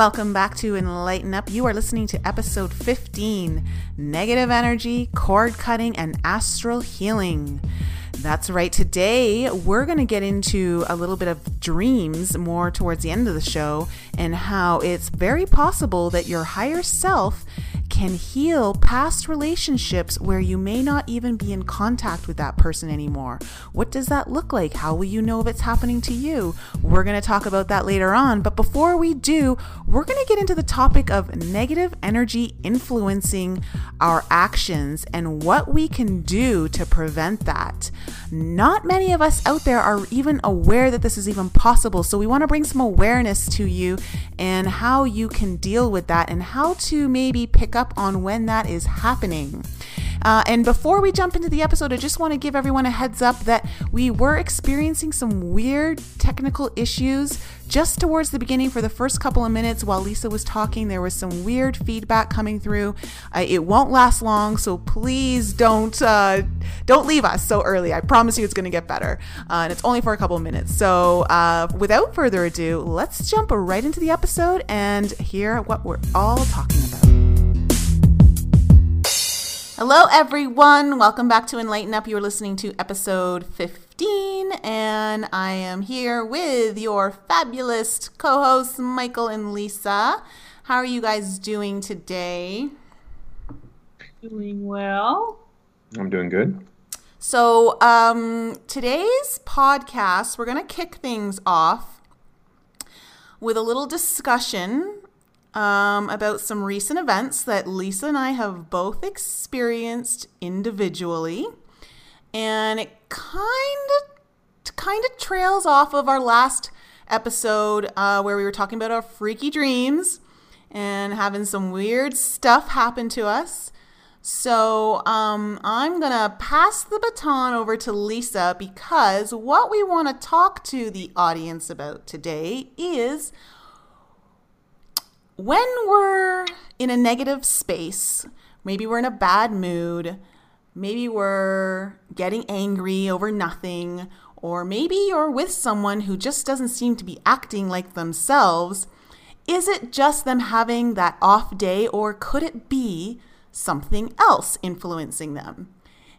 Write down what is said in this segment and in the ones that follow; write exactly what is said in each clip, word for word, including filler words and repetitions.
Welcome back to Enlighten Up. You are listening to episode fifteen, Negative Energy, Cord Cutting, and Astral Healing. That's right. Today, we're going to get into a little bit of dreams more towards the end of the show and how it's very possible that your higher self can heal past relationships where you may not even be in contact with that person anymore. What does that look like? How will you know if it's happening to you? We're going to talk about that later on. But before we do, we're going to get into the topic of negative energy influencing our actions and what we can do to prevent that. Not many of us out there are even aware that this is even possible. So we want to bring some awareness to you and how you can deal with that and how to maybe pick up Up on when that is happening. Uh, and before we jump into the episode, I just want to give everyone a heads up that we were experiencing some weird technical issues just towards the beginning. For the first couple of minutes while Lisa was talking, there was some weird feedback coming through. Uh, it won't last long, so please don't uh, don't leave us so early. I promise you it's going to get better. Uh, and it's only for a couple of minutes. So uh, without further ado, let's jump right into the episode and hear what we're all talking about. Hello, everyone. Welcome back to Enlighten Up. You're listening to episode fifteen, and I am here with your fabulous co-hosts, Michael and Lisa. How are you guys doing today? Doing well. I'm doing good. So um, today's podcast, we're going to kick things off with a little discussion Um, about some recent events that Lisa and I have both experienced individually, and it kind of kind of trails off of our last episode uh, where we were talking about our freaky dreams and having some weird stuff happen to us. So um, I'm gonna pass the baton over to Lisa, because what we want to talk to the audience about today is, when we're in a negative space, maybe we're in a bad mood, maybe we're getting angry over nothing, or maybe you're with someone who just doesn't seem to be acting like themselves, is it just them having that off day, or could it be something else influencing them?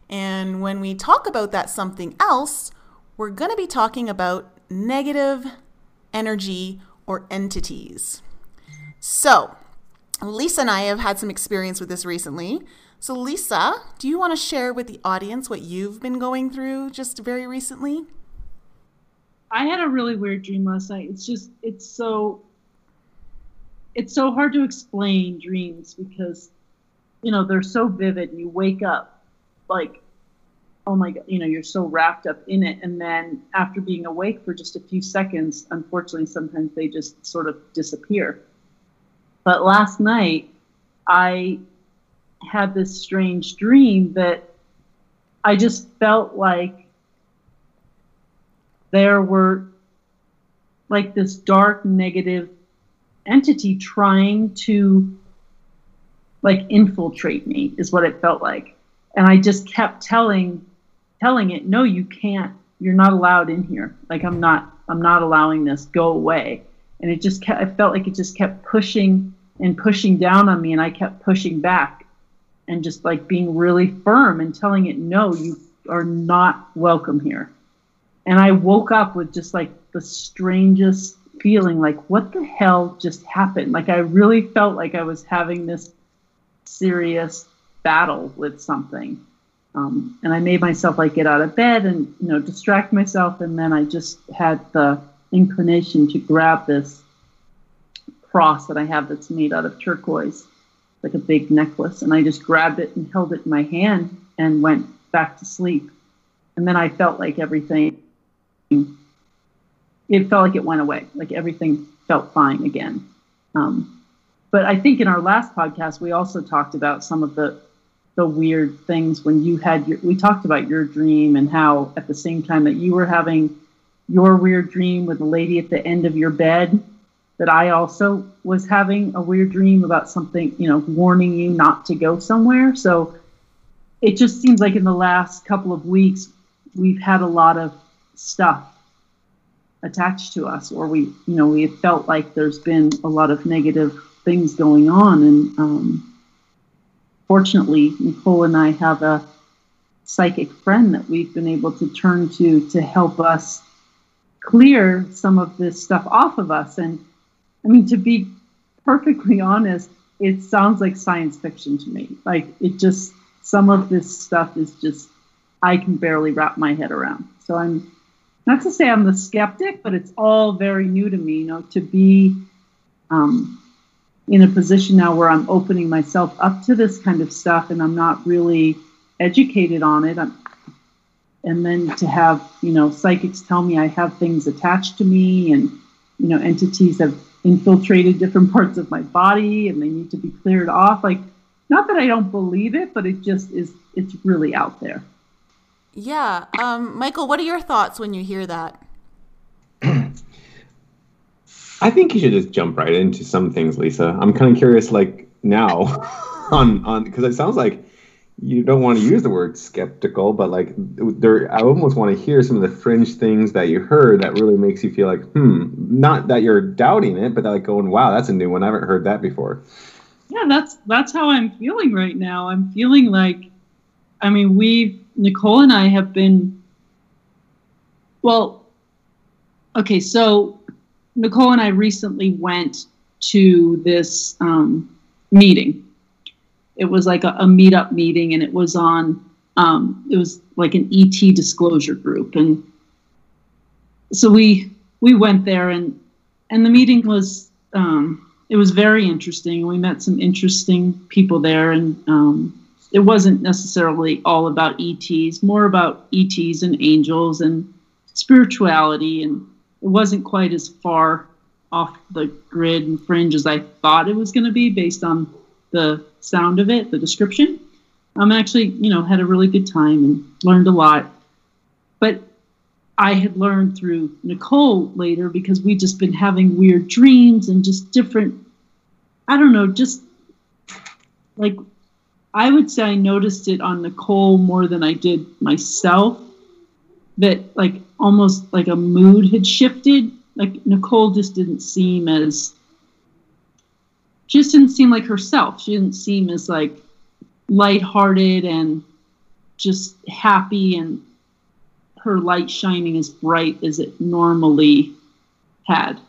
And when we talk about that something else, we're going to be talking about negative energy or entities. So, Lisa and I have had some experience with this recently. So, Lisa, do you want to share with the audience what you've been going through just very recently? I had a really weird dream last night. It's just, it's so, it's so hard to explain dreams, because, you know, they're so vivid and you wake up like, oh my God, you know, you're so wrapped up in it. And then after being awake for just a few seconds, unfortunately, sometimes they just sort of disappear. But last night, I had this strange dream that I just felt like there were like this dark negative entity trying to like infiltrate me, is what it felt like. And I just kept telling telling it, no, you can't. You're not allowed in here. Like, I'm not I'm not allowing this. Go away. And it just kept, I felt like it just kept pushing and pushing down on me, and I kept pushing back and just like being really firm and telling it, no, you are not welcome here. And I woke up with just like the strangest feeling, like, what the hell just happened? Like, I really felt like I was having this serious battle with something. Um, and I made myself like get out of bed and, you know, distract myself. And then I just had the inclination to grab this cross that I have that's made out of turquoise, like a big necklace, and I just grabbed it and held it in my hand and went back to sleep. And then I felt like everything, it felt like it went away, like everything felt fine again. Um, but I think in our last podcast, we also talked about some of the the weird things when you had your, we talked about your dream and how at the same time that you were having your weird dream with the lady at the end of your bed, that I also was having a weird dream about something, you know, warning you not to go somewhere. So it just seems like in the last couple of weeks, we've had a lot of stuff attached to us, or we, you know, we have felt like there's been a lot of negative things going on. And um, fortunately, Nicole and I have a psychic friend that we've been able to turn to to help us clear some of this stuff off of us. And I mean, to be perfectly honest, it sounds like science fiction to me. Like, it just, some of this stuff is just, I can barely wrap my head around. So I'm, not to say I'm the skeptic, but it's all very new to me, you know, to be um, in a position now where I'm opening myself up to this kind of stuff and I'm not really educated on it. I'm, and then to have, you know, psychics tell me I have things attached to me, and, you know, entities have infiltrated different parts of my body and they need to be cleared off. Like, not that I don't believe it, but it just is, it's really out there. Yeah. Um, Michael, what are your thoughts when you hear that? I think you should just jump right into some things, Lisa. I'm kind of curious, like, now on, on, because it sounds like you don't want to use the word skeptical, but like there, I almost want to hear some of the fringe things that you heard that really makes you feel like, hmm, not that you're doubting it, but like going, wow, that's a new one. I haven't heard that before. Yeah, that's, that's how I'm feeling right now. I'm feeling like, I mean, we've, Nicole and I have been, well, okay, so Nicole and I recently went to this um, meeting. It was like a, a meetup meeting, and it was on, um, it was like an E T disclosure group. And so we, we went there, and, and the meeting was, um, it was very interesting. We met some interesting people there, and um, it wasn't necessarily all about E Ts, more about E Ts and angels and spirituality. And it wasn't quite as far off the grid and fringe as I thought it was going to be based on the sound of it, the description. I um, actually, you know, had a really good time and learned a lot. But I had learned through Nicole later, because we'd just been having weird dreams and just different, I don't know, just like, I would say I noticed it on Nicole more than I did myself, that like almost like a mood had shifted. Like Nicole just didn't seem as, she just didn't seem like herself. She didn't seem as like lighthearted and just happy and her light shining as bright as it normally had.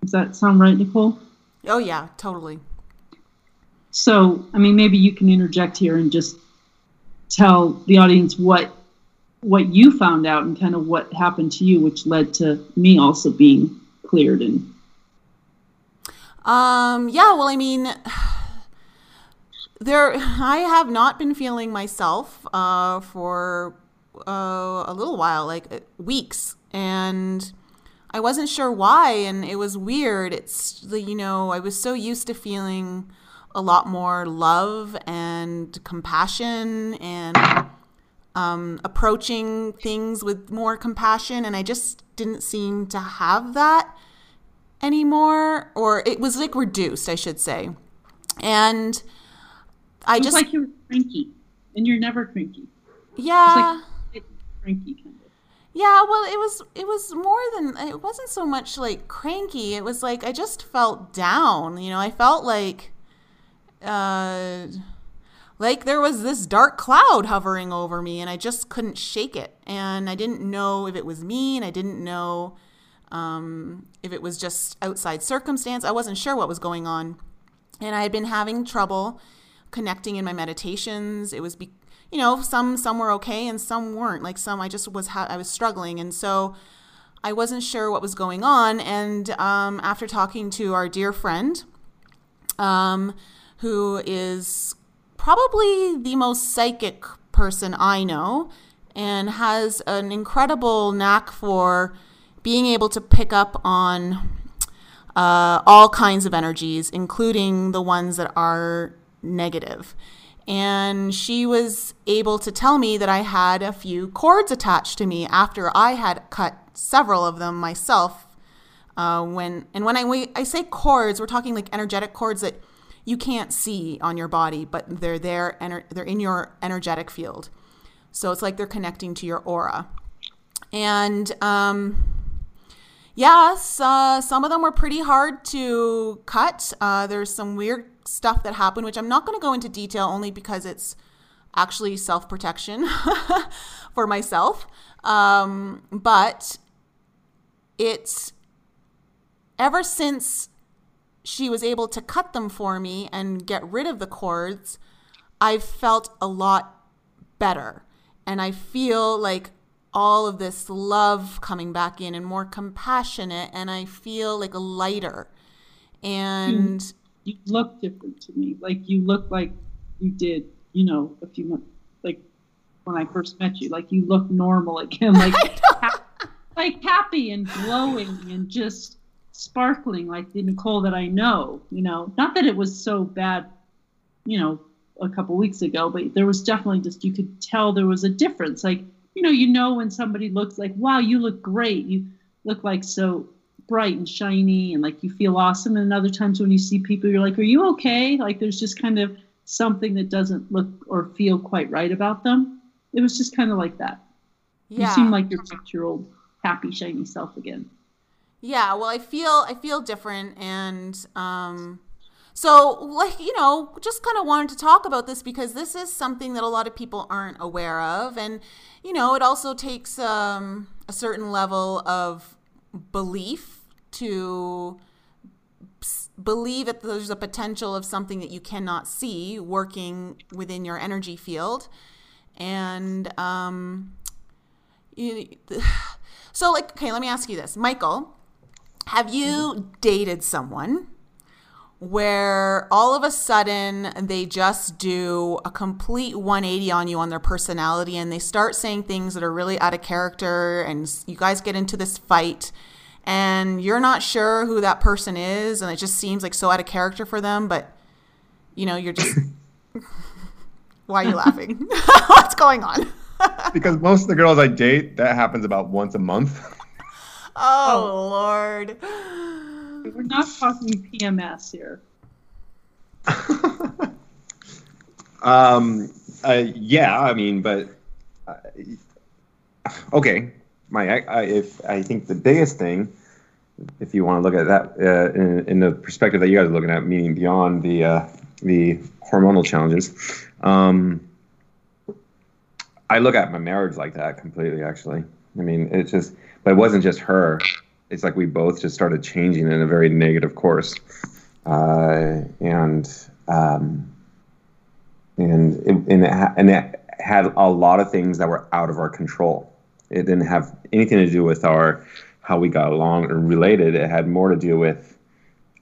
Does that sound right, Nicole? Oh yeah, totally. So, I mean, maybe you can interject here and just tell the audience what what you found out and kind of what happened to you, which led to me also being cleared. And um, yeah, well, I mean, there I have not been feeling myself uh, for uh, a little while, like weeks, and I wasn't sure why, and it was weird. It's, you know, I was so used to feeling a lot more love and compassion and um, approaching things with more compassion. And I just didn't seem to have that anymore, or it was like reduced, I should say. And I it's just like you were cranky, and you're never cranky. Yeah. It's like cranky kind of. Yeah. Well, it was, it was more than, it wasn't so much like cranky. It was like, I just felt down, you know, I felt like, Uh, like there was this dark cloud hovering over me, and I just couldn't shake it. And I didn't know if it was me, and I didn't know um, if it was just outside circumstance. I wasn't sure what was going on. And I had been having trouble connecting in my meditations. It was, be- you know, some, some were okay and some weren't. Like some, I just was, ha- I was struggling. And so I wasn't sure what was going on. And um, after talking to our dear friend, um, who is probably the most psychic person I know and has an incredible knack for being able to pick up on uh, all kinds of energies, including the ones that are negative. And she was able to tell me that I had a few cords attached to me after I had cut several of them myself. Uh, when and when I, we, I say cords, we're talking like energetic cords that you can't see on your body, but they're there and they're in your energetic field. So it's like they're connecting to your aura. And um, Yes, uh, some of them were pretty hard to cut. Uh, there's some weird stuff that happened, which I'm not going to go into detail only because it's actually self-protection for myself. Um, but it's ever since she was able to cut them for me and get rid of the cords, I've felt a lot better. And I feel like all of this love coming back in and more compassionate, and I feel like lighter. And you, you look different to me. Like you look like you did, you know, a few months, like when I first met you, like you look normal again, like, ha- like happy and glowing and just sparkling like the Nicole that I know, you know, not that it was so bad, you know, a couple weeks ago, but there was definitely just, you could tell there was a difference. Like, you know, you know, when somebody looks like, wow, you look great. You look like so bright and shiny and like you feel awesome. And other times when you see people, you're like, are you okay? Like there's just kind of something that doesn't look or feel quite right about them. It was just kind of like that. Yeah. You seem like your six-year-old happy, shiny self again. Yeah. Well, I feel, I feel different. And, um, so like, you know, just kind of wanted to talk about this because this is something that a lot of people aren't aware of. And, you know, it also takes um, a certain level of belief to believe that there's a potential of something that you cannot see working within your energy field. And um, you, so like, okay, let me ask you this. Michael, have you dated someone where all of a sudden they just do a complete one eighty on you on their personality and they start saying things that are really out of character and you guys get into this fight and you're not sure who that person is and it just seems like so out of character for them, but you know, you're just, why are you laughing? What's going on? Because most of the girls I date, that happens about once a month. Oh, oh, Lord. We're not talking P M S here. um. Uh, yeah, I mean, but uh, okay. My, I, if I think the biggest thing, if you want to look at that uh, in, in the perspective that you guys are looking at, meaning beyond the uh, the hormonal challenges, um, I look at my marriage like that completely. Actually, I mean, it's just, but it wasn't just her. It's like we both just started changing in a very negative course. Uh, and um, and, it, and, it ha- and it had a lot of things that were out of our control. It didn't have anything to do with our how we got along or related. It had more to do with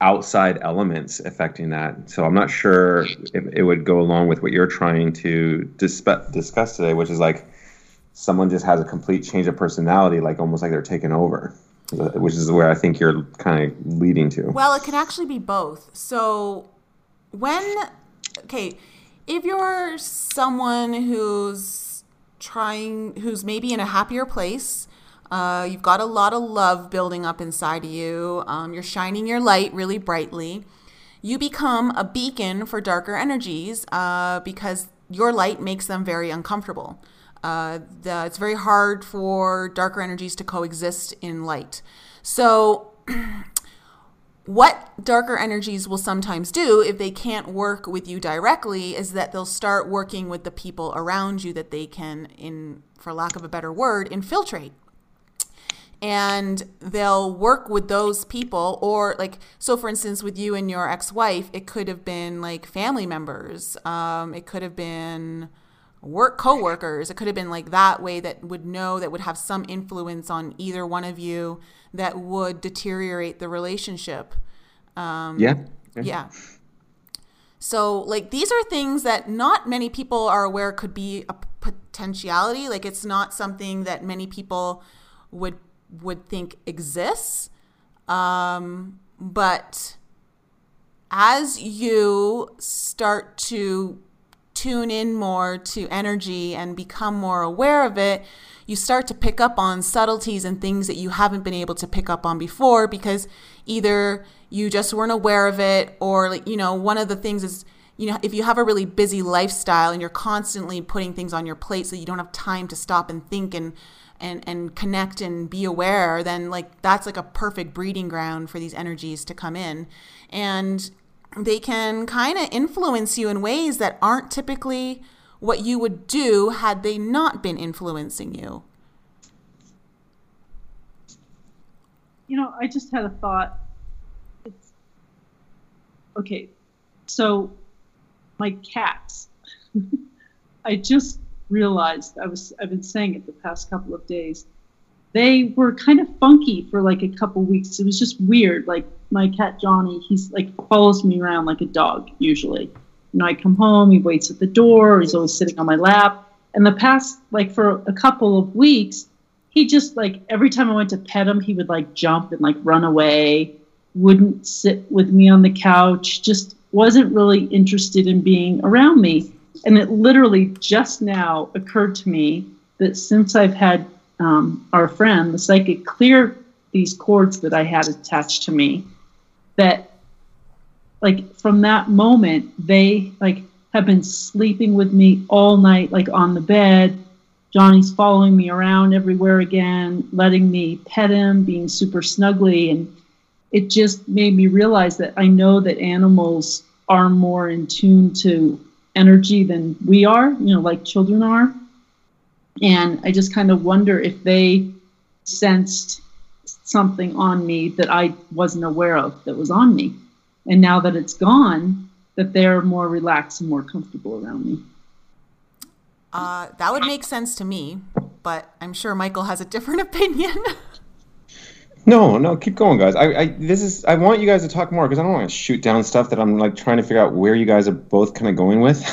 outside elements affecting that. So I'm not sure if it would go along with what you're trying to dis- discuss today, which is like someone just has a complete change of personality, like almost like they're taken over, which is where I think you're kind of leading to. Well, it can actually be both. So when, okay, if you're someone who's trying, who's maybe in a happier place, uh, you've got a lot of love building up inside of you, um, you're shining your light really brightly, you become a beacon for darker energies uh, because your light makes them very uncomfortable. Uh, the, it's very hard for darker energies to coexist in light. So what darker energies will sometimes do if they can't work with you directly is that they'll start working with the people around you that they can, in, for lack of a better word, infiltrate. And they'll work with those people, or like, so for instance, with you and your ex-wife, it could have been like family members. Um, it could have been work co-workers. It could have been like that way that would know, that would have some influence on either one of you that would deteriorate the relationship. Um, yeah. yeah. Yeah. So like these are things that not many people are aware could be a potentiality. Like it's not something that many people would, would think exists. Um, but as you start to tune in more to energy and become more aware of it, you start to pick up on subtleties and things that you haven't been able to pick up on before because either you just weren't aware of it, or like, you know, one of the things is you know, if you have a really busy lifestyle and you're constantly putting things on your plate so you don't have time to stop and think and and and connect and be aware, then like that's like a perfect breeding ground for these energies to come in. And they can kind of influence you in ways that aren't typically what you would do had they not been influencing you. You know, I just had a thought. It's, okay, so my cats. I just realized, I was, I've been saying it the past couple of days, they were kind of funky for like a couple weeks. It was just weird. Like my cat Johnny, he's like follows me around like a dog usually. You know, I come home, he waits at the door, he's always sitting on my lap. And the past, like for a couple of weeks, he just like, every time I went to pet him, he would like jump and like run away, wouldn't sit with me on the couch, just wasn't really interested in being around me. And it literally just now occurred to me that since I've had um, our friend, the psychic, clear these cords that I had attached to me, that like from that moment, they like have been sleeping with me all night, like on the bed. Johnny's following me around everywhere again, letting me pet him, being super snuggly. And it just made me realize that I know that animals are more in tune to energy than we are, you know, like children are. And I just kind of wonder if they sensed something on me that I wasn't aware of that was on me. And now that it's gone, that they're more relaxed and more comfortable around me. Uh, that would make sense to me, but I'm sure Michael has a different opinion. No, no, keep going, guys. I, I, this is, I want you guys to talk more because I don't want to shoot down stuff that I'm like trying to figure out where you guys are both kind of going with.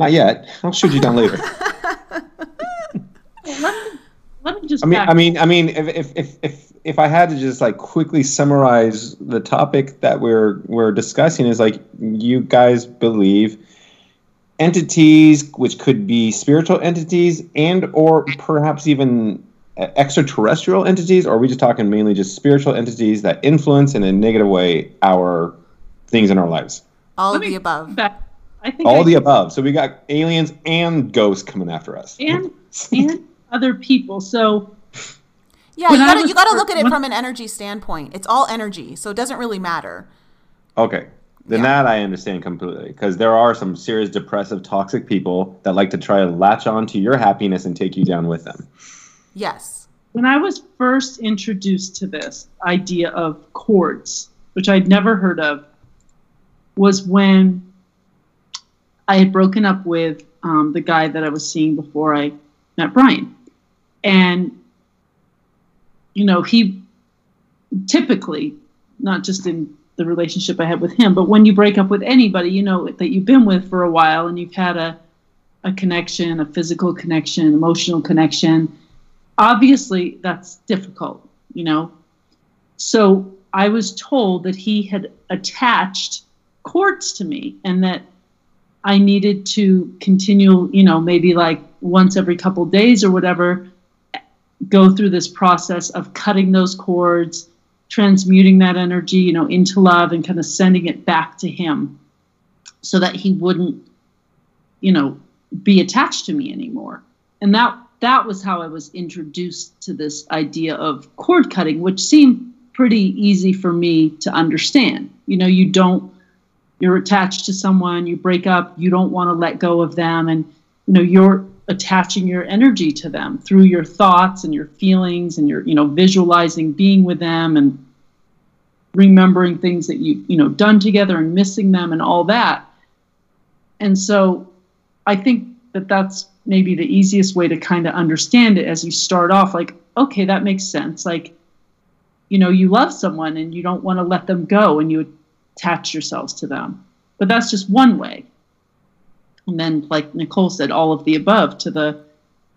Not yet. I'll shoot you down later. let me, let me just. I mean, back. I mean, I mean, if if if. if If I had to just like quickly summarize the topic that we're we're discussing is like you guys believe entities, which could be spiritual entities and or perhaps even extraterrestrial entities, or are we just talking mainly just spiritual entities that influence in a negative way our things in our lives? All of the above. I think all I the above. So we got aliens and ghosts coming after us. And and other people. So yeah, when you gotta, you gotta look at it from an energy standpoint. It's all energy, so it doesn't really matter. Okay, then yeah. That I understand completely, because there are some serious depressive, toxic people that like to try to latch on to your happiness and take you down with them. Yes. When I was first introduced to this idea of cords, which I'd never heard of, was when I had broken up with um, the guy that I was seeing before I met Brian. And you know, he typically, not just in the relationship I had with him, but when you break up with anybody, you know, that you've been with for a while and you've had a, a connection, a physical connection, emotional connection, obviously that's difficult, you know. So I was told that he had attached cords to me and that I needed to continue, you know, maybe like once every couple of days or whatever, go through this process of cutting those cords, transmuting that energy, you know, into love and kind of sending it back to him so that he wouldn't, you know, be attached to me anymore. And that, that was how I was introduced to this idea of cord cutting, which seemed pretty easy for me to understand. You know, you don't, you're attached to someone, you break up, you don't want to let go of them. And, you know, you're attaching your energy to them through your thoughts and your feelings and your, you know, visualizing being with them and remembering things that you, you know, done together and missing them and all that. And so I think that that's maybe the easiest way to kind of understand it as you start off like, okay, that makes sense. Like, you know, you love someone and you don't want to let them go and you attach yourselves to them, but that's just one way. And then, like Nicole said, all of the above to the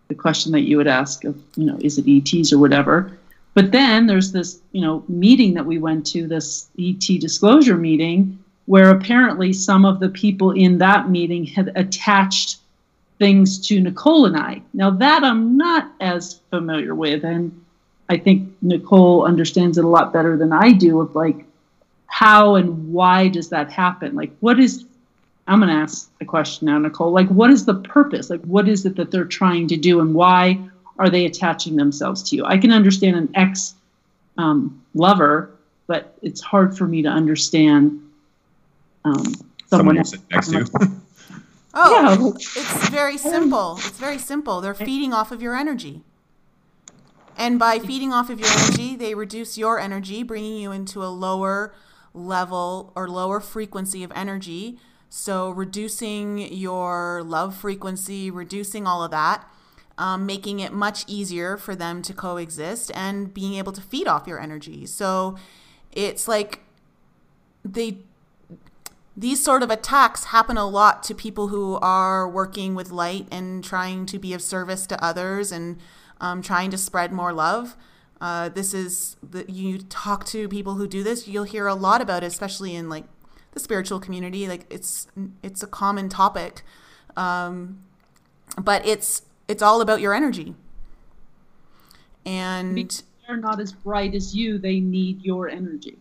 the question that you would ask of, you know, is it E Ts or whatever. But then there's this, you know, meeting that we went to, this E T disclosure meeting, where apparently some of the people in that meeting had attached things to Nicole and I. Now that I'm not as familiar with, and I think Nicole understands it a lot better than I do, of like how and why does that happen? Like what is I'm going to ask the question now, Nicole, like, what is the purpose? Like, what is it that they're trying to do, and why are they attaching themselves to you? I can understand an ex um, lover, but it's hard for me to understand um, someone else next to you. Oh, yeah. It's very simple. It's very simple. They're feeding off of your energy. And by feeding off of your energy, they reduce your energy, bringing you into a lower level or lower frequency of energy. So reducing your love frequency, reducing all of that, um, making it much easier for them to coexist and being able to feed off your energy. So it's like they... These sort of attacks happen a lot to people who are working with light and trying to be of service to others and um, trying to spread more love. Uh, this is the, you talk to people who do this, you'll hear a lot about it, especially in like the spiritual community. Like it's it's a common topic, um, but it's it's all about your energy. And because they're not as bright as you, they need your energy.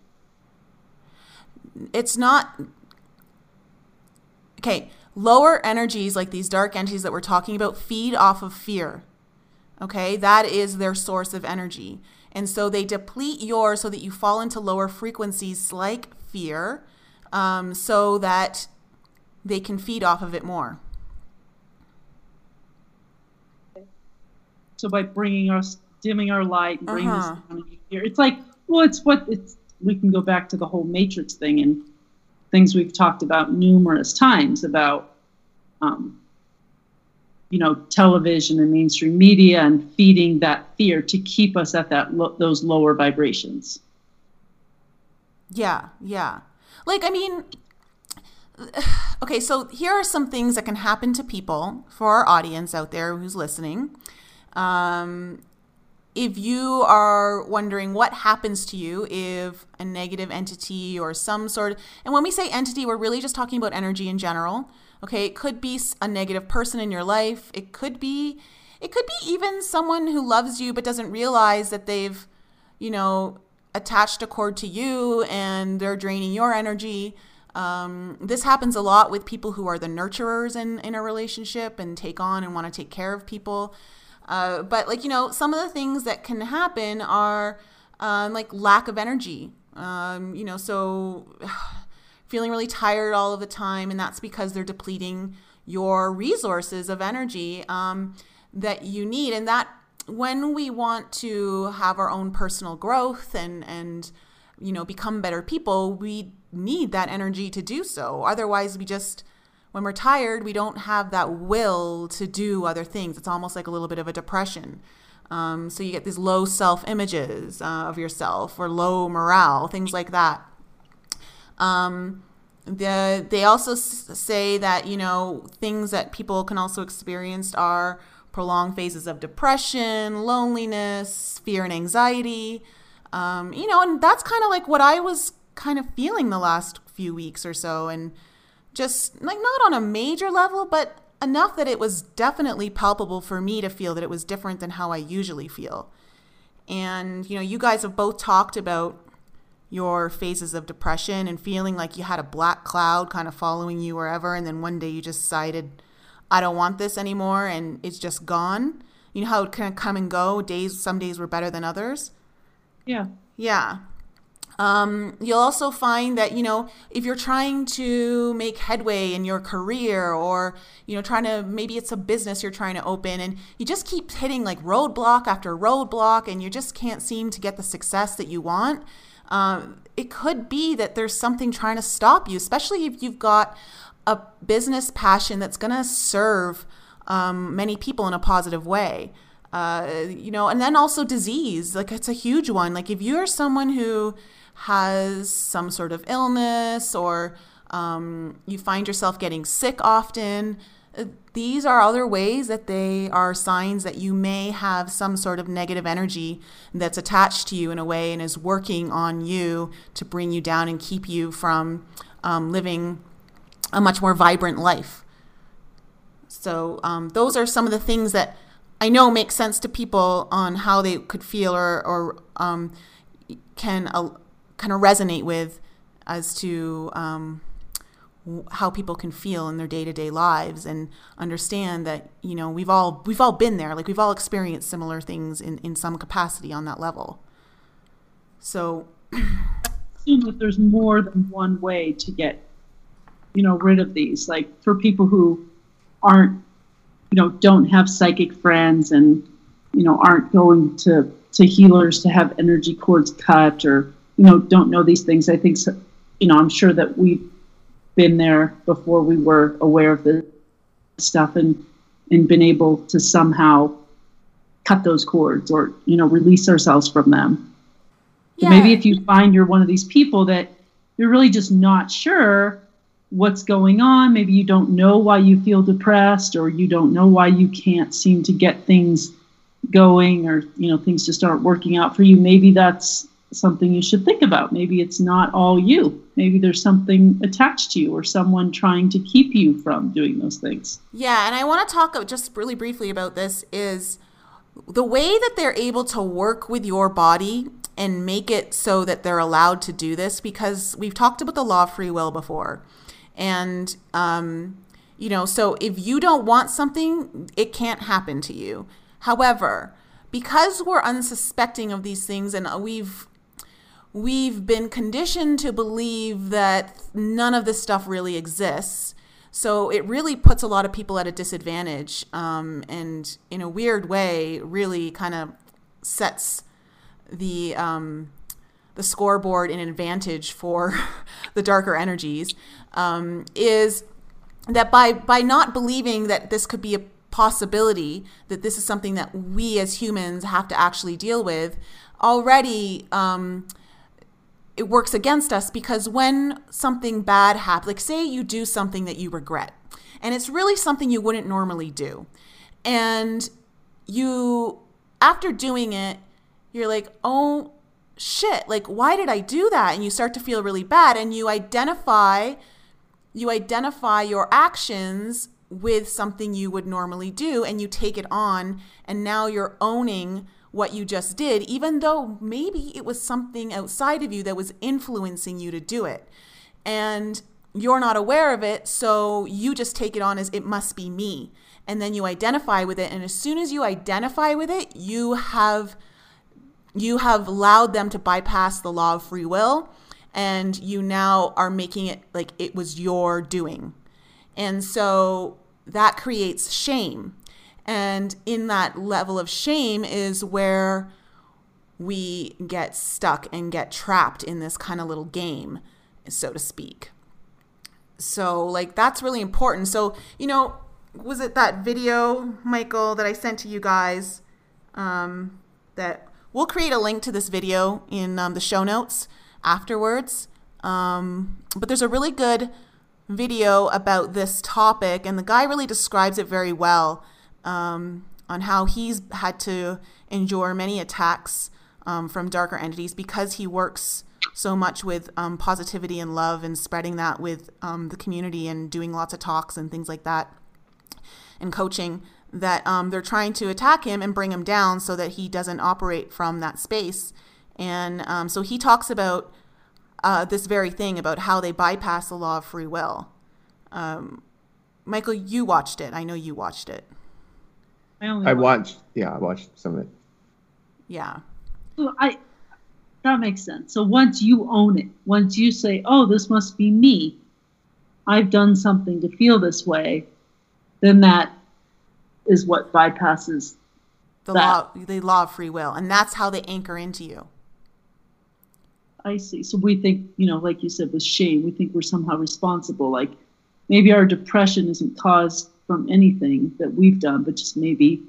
It's not. Okay, lower energies like these dark entities that we're talking about feed off of fear. Okay, that is their source of energy. And so they deplete yours so that you fall into lower frequencies like fear, um, so that they can feed off of it more. So by bringing us, dimming our light, and bringing uh-huh. us down here, it's like, well, it's what it's, we can go back to the whole matrix thing and things we've talked about numerous times about, um, you know, television and mainstream media and feeding that fear to keep us at that lo- those lower vibrations. Yeah, yeah. Like, I mean, okay, so here are some things that can happen to people for our audience out there who's listening. Um, if you are wondering what happens to you if a negative entity or some sort of, and when we say entity, we're really just talking about energy in general. Okay, it could be a negative person in your life. It could be, it could be even someone who loves you but doesn't realize that they've, you know, attached a cord to you and they're draining your energy. Um, this happens a lot with people who are the nurturers in, in a relationship and take on and want to take care of people. Uh, but like, you know, some of the things that can happen are um, like lack of energy, um, you know, so feeling really tired all of the time. And that's because they're depleting your resources of energy um, that you need. And that when we want to have our own personal growth and, and, you know, become better people, we need that energy to do so. Otherwise, we just... when we're tired, we don't have that will to do other things. It's almost like a little bit of a depression. Um, so you get these low self-images uh, of yourself or low morale, things like that. Um, the, they also s- say that, you know, things that people can also experience are prolonged phases of depression, loneliness, fear and anxiety. Um, you know, and that's kind of like what I was kind of feeling the last few weeks or so. And just like not on a major level, but enough that it was definitely palpable for me to feel that it was different than how I usually feel. And, you know, you guys have both talked about your phases of depression and feeling like you had a black cloud kind of following you wherever. And then one day you just decided, I don't want this anymore. And it's just gone. You know how it can come and go. Days, some days were better than others. Yeah. Yeah. Um, you'll also find that, you know, if you're trying to make headway in your career or, you know, trying to, maybe it's a business you're trying to open and you just keep hitting like roadblock after roadblock and you just can't seem to get the success that you want. Um, it could be that there's something trying to stop you, especially if you've got a business passion that's going to serve um, many people in a positive way. Uh, you know, and then also disease, like it's a huge one. Like if you're someone who has some sort of illness or um, you find yourself getting sick often, these are other ways that they are signs that you may have some sort of negative energy that's attached to you in a way and is working on you to bring you down and keep you from um, living a much more vibrant life. So um, those are some of the things that I know make sense to people on how they could feel or, or um, can uh, kind of resonate with as to um, how people can feel in their day-to-day lives, and understand that, you know, we've all we've all been there. Like, we've all experienced similar things in, in some capacity on that level. So seems like there's more than one way to get, you know, rid of these. Like, for people who aren't, you know, don't have psychic friends, and, you know, aren't going to, to healers to have energy cords cut, or, you know, don't know these things. I think, so, you know, I'm sure that we been there before we were aware of this stuff, and and been able to somehow cut those cords, or, you know, release ourselves from them. Yeah. So maybe if you find you're one of these people that you're really just not sure what's going on, maybe you don't know why you feel depressed, or you don't know why you can't seem to get things going, or, you know, things just aren't working out for you, maybe that's something you should think about. Maybe it's not all you. Maybe there's something attached to you, or someone trying to keep you from doing those things. Yeah, and I want to talk just really briefly about this, is the way that they're able to work with your body and make it so that they're allowed to do this, because we've talked about the law of free will before. And, um, you know, so if you don't want something, it can't happen to you. However, because we're unsuspecting of these things, and we've We've been conditioned to believe that none of this stuff really exists. So it really puts a lot of people at a disadvantage, um, and in a weird way, really kind of sets the um, the scoreboard in an advantage for the darker energies, um, is that by, by not believing that this could be a possibility, that this is something that we as humans have to actually deal with, already... Um, it works against us, because when something bad happens, like say you do something that you regret, and it's really something you wouldn't normally do, and you, after doing it, you're like, oh shit, like, why did I do that? And you start to feel really bad, and you identify, you identify your actions with something you would normally do, and you take it on, and now you're owning what you just did, even though maybe it was something outside of you that was influencing you to do it. And you're not aware of it, so you just take it on as, it must be me. And then you identify with it. And as soon as you identify with it, you have you have allowed them to bypass the law of free will, and you now are making it like it was your doing. And so that creates shame. And in that level of shame is where we get stuck and get trapped in this kind of little game, so to speak. So, like, that's really important. So, you know, was it that video, Michael, that I sent to you guys? Um, that we'll create a link to this video in um, the show notes afterwards. Um, but there's a really good video about this topic, and the guy really describes it very well. Um, on how he's had to endure many attacks um, from darker entities, because he works so much with um, positivity and love, and spreading that with um, the community, and doing lots of talks and things like that, and coaching, that um, they're trying to attack him and bring him down so that he doesn't operate from that space. And um, so he talks about uh, this very thing, about how they bypass the law of free will. Um, Michael, you watched it. I know you watched it. I, I watched, yeah, I watched some of it. Yeah. So I, that makes sense. So once you own it, once you say, oh, this must be me, I've done something to feel this way, then that is what bypasses the law, the law of free will. And that's how they anchor into you. I see. So we think, you know, like you said, with shame, we think we're somehow responsible. Like, maybe our depression isn't caused from anything that we've done, but just maybe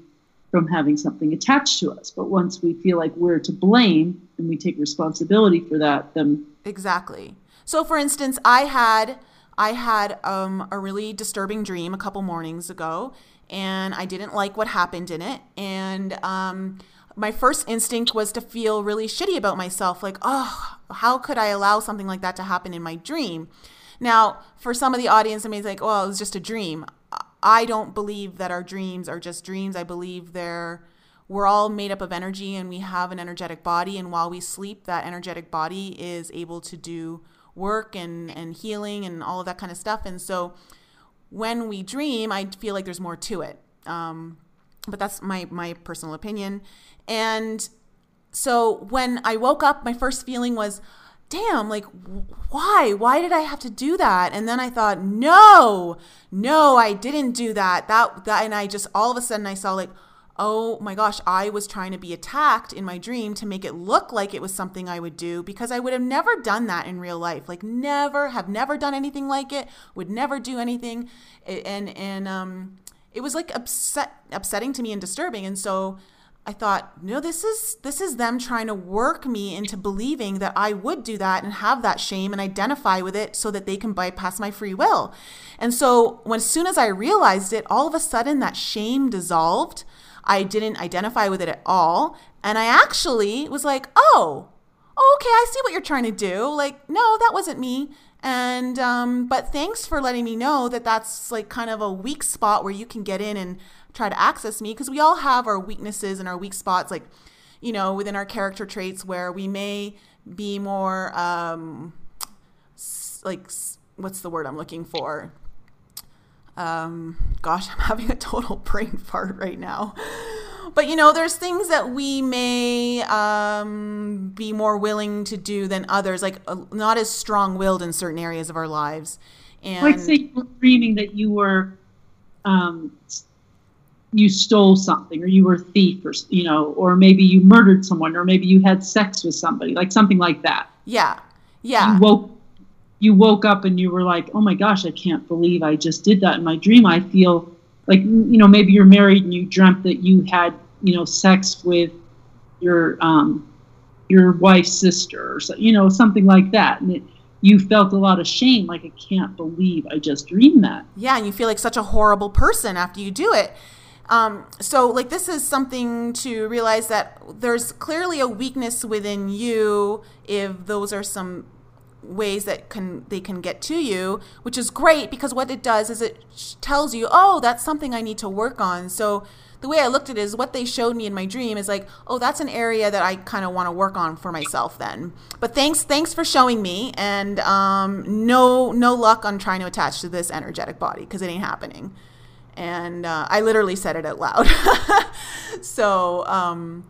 from having something attached to us. But once we feel like we're to blame and we take responsibility for that, then exactly. So, for instance, I had I had um, a really disturbing dream a couple mornings ago, and I didn't like what happened in it. And um, my first instinct was to feel really shitty about myself, like, oh, how could I allow something like that to happen in my dream? Now, for some of the audience, I mean, it's like, oh, it was just a dream. I don't believe that our dreams are just dreams. I believe they're, we're all made up of energy, and we have an energetic body. And while we sleep, that energetic body is able to do work and, and healing and all of that kind of stuff. And so when we dream, I feel like there's more to it. Um, but that's my, my personal opinion. And so when I woke up, my first feeling was, damn, like, why? Why did I have to do that? And then I thought, no, no, I didn't do that. That, that, and I just, all of a sudden I saw like, oh my gosh, I was trying to be attacked in my dream to make it look like it was something I would do, because I would have never done that in real life. Like never, have never done anything like it, would never do anything. And, and, um, it was like upset, upsetting to me and disturbing. And so I thought, no, this is, this is them trying to work me into believing that I would do that and have that shame and identify with it so that they can bypass my free will. And so when, as soon as I realized it, all of a sudden that shame dissolved. I didn't identify with it at all. And I actually was like, oh, okay, I see what you're trying to do. Like, no, that wasn't me. And, um, but thanks for letting me know that that's like kind of a weak spot where you can get in and try to access me. Cause we all have our weaknesses and our weak spots, like, you know, within our character traits where we may be more, um, like, what's the word I'm looking for? Um, gosh, I'm having a total brain fart right now. But, you know, there's things that we may um, be more willing to do than others, like uh, not as strong-willed in certain areas of our lives. And like, say you were dreaming that you were, um, you stole something, or you were a thief, or, you know, or maybe you murdered someone, or maybe you had sex with somebody, like something like that. Yeah, yeah. You woke, you woke up and you were like, oh my gosh, I can't believe I just did that in my dream. I feel... Like, you know, maybe you're married and you dreamt that you had, you know, sex with your um, your wife's sister, or so, you know, something like that. And it, you felt a lot of shame, like, I can't believe I just dreamed that. Yeah, and you feel like such a horrible person after you do it. Um, so, like, this is something to realize, that there's clearly a weakness within you if those are some ways that can they can get to you, which is great, because what it does is it tells you, oh, that's something I need to work on. So the way I looked at it is, what they showed me in my dream is like, oh, that's an area that I kind of want to work on for myself then. But thanks thanks for showing me, and um, no no luck on trying to attach to this energetic body, because it ain't happening. And uh, I literally said it out loud. so um,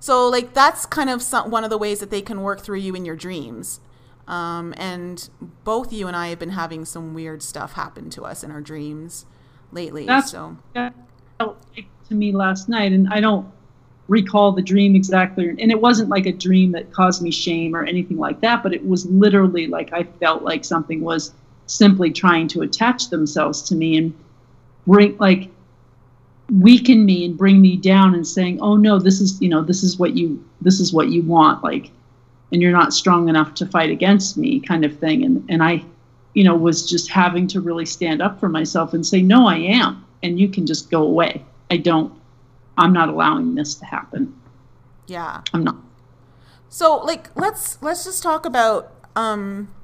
so like that's kind of some, one of the ways that they can work through you in your dreams. Um, and both you and I have been having some weird stuff happen to us in our dreams lately. That's so. That felt to me last night, and I don't recall the dream exactly. And it wasn't like a dream that caused me shame or anything like that, but it was literally like I felt like something was simply trying to attach themselves to me and bring, like, weaken me and bring me down, and saying, "Oh no, this is you know this is what you this is what you want." Like. And you're not strong enough to fight against me, kind of thing. And and I, you know, was just having to really stand up for myself and say, no, I am. And you can just go away. I don't, I'm not allowing this to happen. Yeah. I'm not. So like, let's, let's just talk about, um,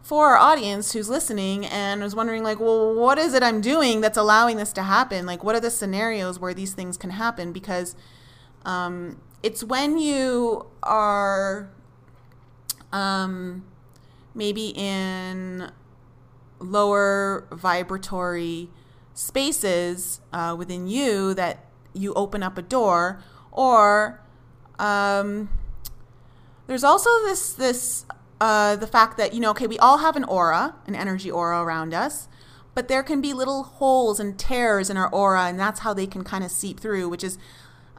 for our audience who's listening and is wondering like, well, what is it I'm doing that's allowing this to happen? Like, what are the scenarios where these things can happen? Because, um, it's when you are, Um, maybe in lower vibratory spaces uh, within you that you open up a door, or um, there's also this this uh, the fact that, you know, okay, we all have an aura, an energy aura around us, but there can be little holes and tears in our aura, and that's how they can kind of seep through, which is.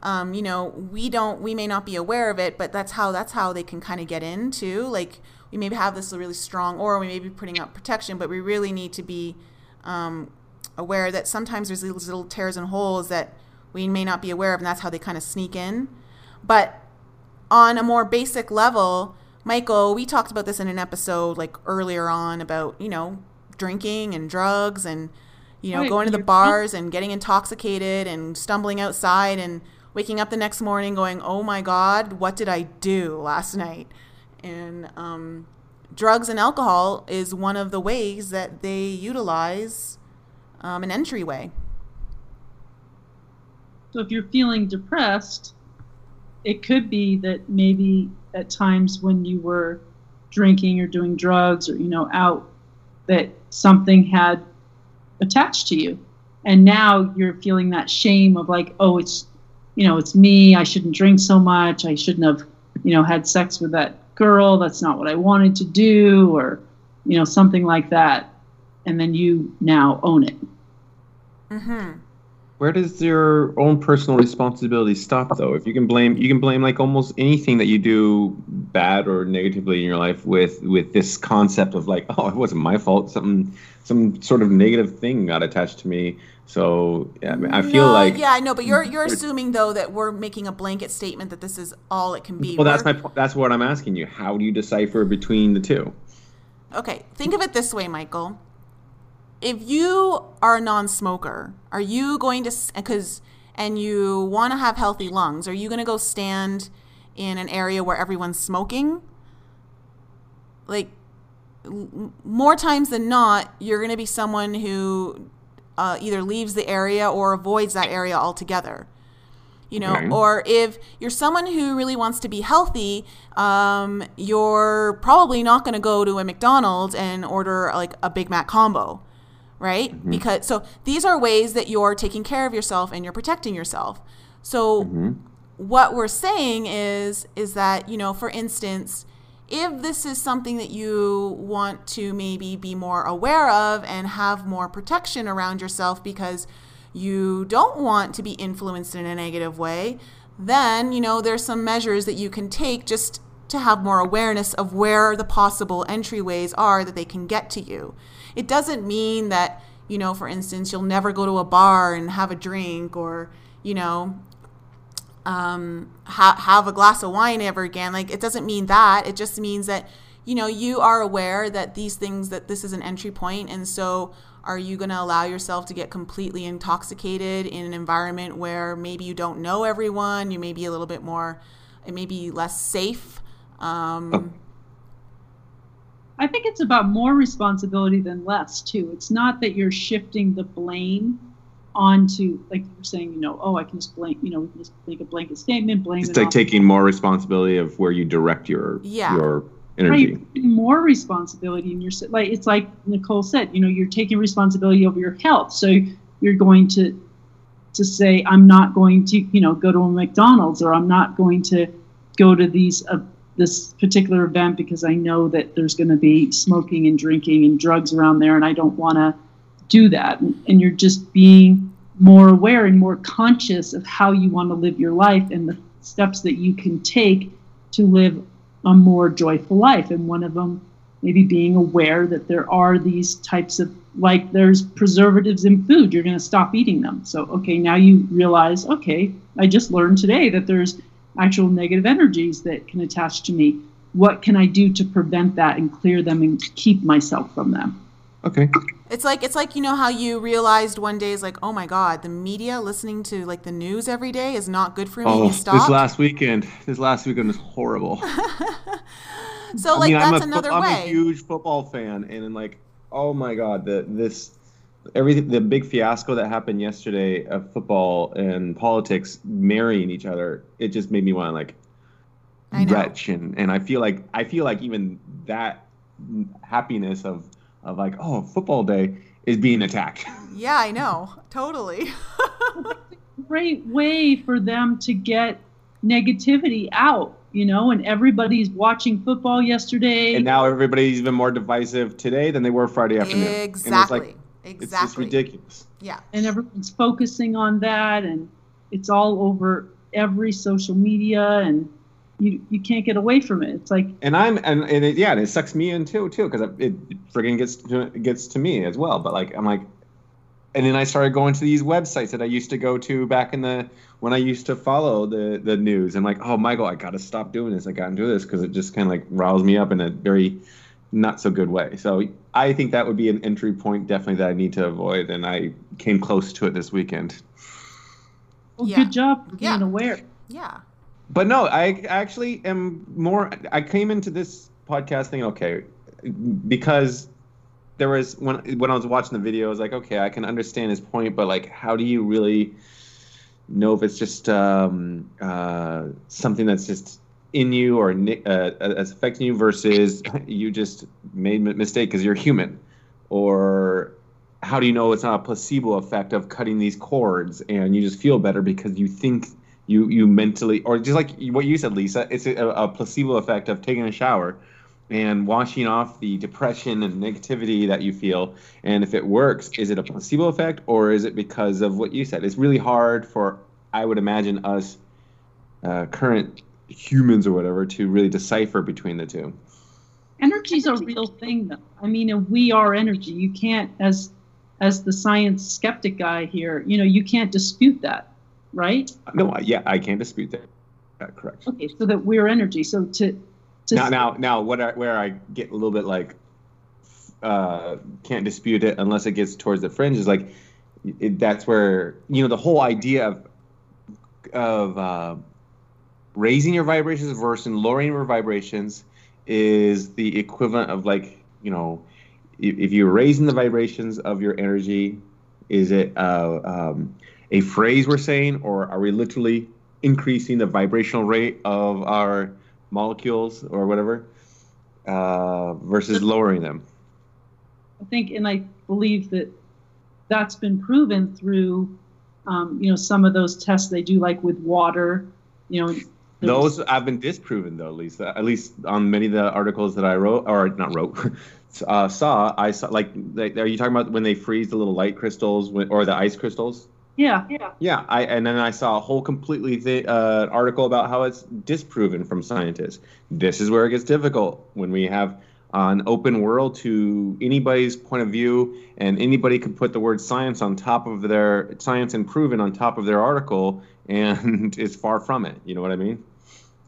Um, you know, we don't, we may not be aware of it, but that's how, that's how they can kind of get in too. Like, we maybe have this really strong aura, we may be putting up protection, but we really need to be, um, aware that sometimes there's these little tears and holes that we may not be aware of. And that's how they kind of sneak in. But on a more basic level, Michael, we talked about this in an episode, like earlier on, about, you know, drinking and drugs and, you know, going to the bars and getting intoxicated and stumbling outside and waking up the next morning going, oh my God, what did I do last night? And um, drugs and alcohol is one of the ways that they utilize um, an entryway. So if you're feeling depressed, it could be that maybe at times when you were drinking or doing drugs or, you know, out, that something had attached to you. And now you're feeling that shame of like, oh, it's, you know, it's me. I shouldn't drink so much. I shouldn't have, you know, had sex with that girl. That's not what I wanted to do, or, you know, something like that. And then you now own it. Mm-hmm. Where does your own personal responsibility stop, though? If you can blame, you can blame like almost anything that you do bad or negatively in your life with with this concept of like, oh, it wasn't my fault. Something, some sort of negative thing got attached to me. So yeah, I, mean, I no, feel like yeah, I know, but you're you're assuming though that we're making a blanket statement that this is all it can be. Well, that's my that's what I'm asking you. How do you decipher between the two? Okay, think of it this way, Michael. If you are a non-smoker, are you going to, because, and you want to have healthy lungs, are you going to go stand in an area where everyone's smoking? Like, more times than not, you're going to be someone who uh, either leaves the area or avoids that area altogether. You know, okay. Or if you're someone who really wants to be healthy, um, you're probably not going to go to a McDonald's and order like a Big Mac combo. Right? Mm-hmm. Because so these are ways that you're taking care of yourself and you're protecting yourself. So mm-hmm. what we're saying is is that, you know, for instance, if this is something that you want to maybe be more aware of and have more protection around yourself because you don't want to be influenced in a negative way, then, you know, there's some measures that you can take just to have more awareness of where the possible entryways are that they can get to you. It doesn't mean that, you know, for instance, you'll never go to a bar and have a drink or, you know, um, ha- have a glass of wine ever again. Like, it doesn't mean that. It just means that, you know, you are aware that these things, that this is an entry point. And so are you going to allow yourself to get completely intoxicated in an environment where maybe you don't know everyone? You may be a little bit more, it may be less safe. Um oh. I think it's about more responsibility than less, too. It's not that you're shifting the blame onto, like you were saying, you know, oh, I can just blame, you know, we can just make a blanket statement, blame it. It's like taking more responsibility of where you direct your yeah. your energy. Right. More responsibility in your, like, it's like Nicole said, you know, you're taking responsibility over your health. So you're going to to say, I'm not going to, you know, go to a McDonald's, or I'm not going to go to these uh, this particular event because I know that there's going to be smoking and drinking and drugs around there, and I don't want to do that. And, and you're just being more aware and more conscious of how you want to live your life and the steps that you can take to live a more joyful life. And one of them, maybe being aware that there are these types of, like, there's preservatives in food. You're going to stop eating them. So, okay, now you realize, okay, I just learned today that there's actual negative energies that can attach to me. What can I do to prevent that and clear them and keep myself from them? Okay. It's like, it's like, you know how you realized one day is like, oh my God, the media, listening to like the news every day is not good for me. Oh, you stopped. This last weekend, this last weekend was horrible. So I like, mean, that's I'm a, another I'm way. I'm a huge football fan. And I'm like, oh my God, the, this, everything, the big fiasco that happened yesterday of football and politics marrying each other, it just made me want to like retch, and, and I feel like I feel like even that happiness of of like, oh, football day is being attacked. Yeah, I know, totally. A great way for them to get negativity out, you know, and everybody's watching football yesterday, and now everybody's even more divisive today than they were Friday afternoon. Exactly. And it's like, exactly. It's just ridiculous. Yeah. And everyone's focusing on that, and it's all over every social media, and you you can't get away from it. It's like, and I'm and, and it, yeah, and it sucks me in too too because it, it friggin' gets to, gets to me as well. But like I'm like, and then I started going to these websites that I used to go to back in the when I used to follow the the news. I'm like, oh Michael, I gotta stop doing this. I gotta do this because it just kind of like riles me up in a very not so good way. So I think that would be an entry point definitely that I need to avoid, and I came close to it this weekend. Well, yeah. Good job being yeah. aware. Yeah. But no, I actually am more, I came into this podcast thinking, okay, because there was, when, when I was watching the video, I was like, okay, I can understand his point, but like, how do you really know if it's just um, uh, something that's just in you or uh, that's affecting you versus you just made a mistake because you're human? Or how do you know it's not a placebo effect of cutting these cords and you just feel better because you think you you mentally, or just like what you said, Lisa, it's a, a placebo effect of taking a shower and washing off the depression and negativity that you feel. And if it works, is it a placebo effect or is it because of what you said? It's really hard for, I would imagine, us uh, current humans or whatever to really decipher between the two. Energy's a real thing, though. I mean, we are energy. You can't, as as the science skeptic guy here, you know, you can't dispute that, right? No, I, yeah, I can't dispute that. Uh, correct. Okay, so that we're energy. So to... Now, now, now, what I, where I get a little bit like uh, can't dispute it unless it gets towards the fringe is like it, that's where, you know, the whole idea of of uh, raising your vibrations versus lowering your vibrations is the equivalent of like, you know, if, if you're raising the vibrations of your energy, is it uh, um, a phrase we're saying, or are we literally increasing the vibrational rate of our molecules or whatever, uh, versus lowering them? I think, and I believe that that's been proven through, um, you know, some of those tests they do, like with water, you know. Those have been disproven, though, Lisa. At least on many of the articles that I wrote, or not wrote, uh, saw. I saw, like, like, are you talking about when they freeze the little light crystals when, or the ice crystals? Yeah, yeah, yeah. I and then I saw a whole completely th uh, article about how it's disproven from scientists. This is where it gets difficult when we have an open world to anybody's point of view, and anybody can put the word science on top of their science and proven on top of their article, and it's far from it. You know what I mean?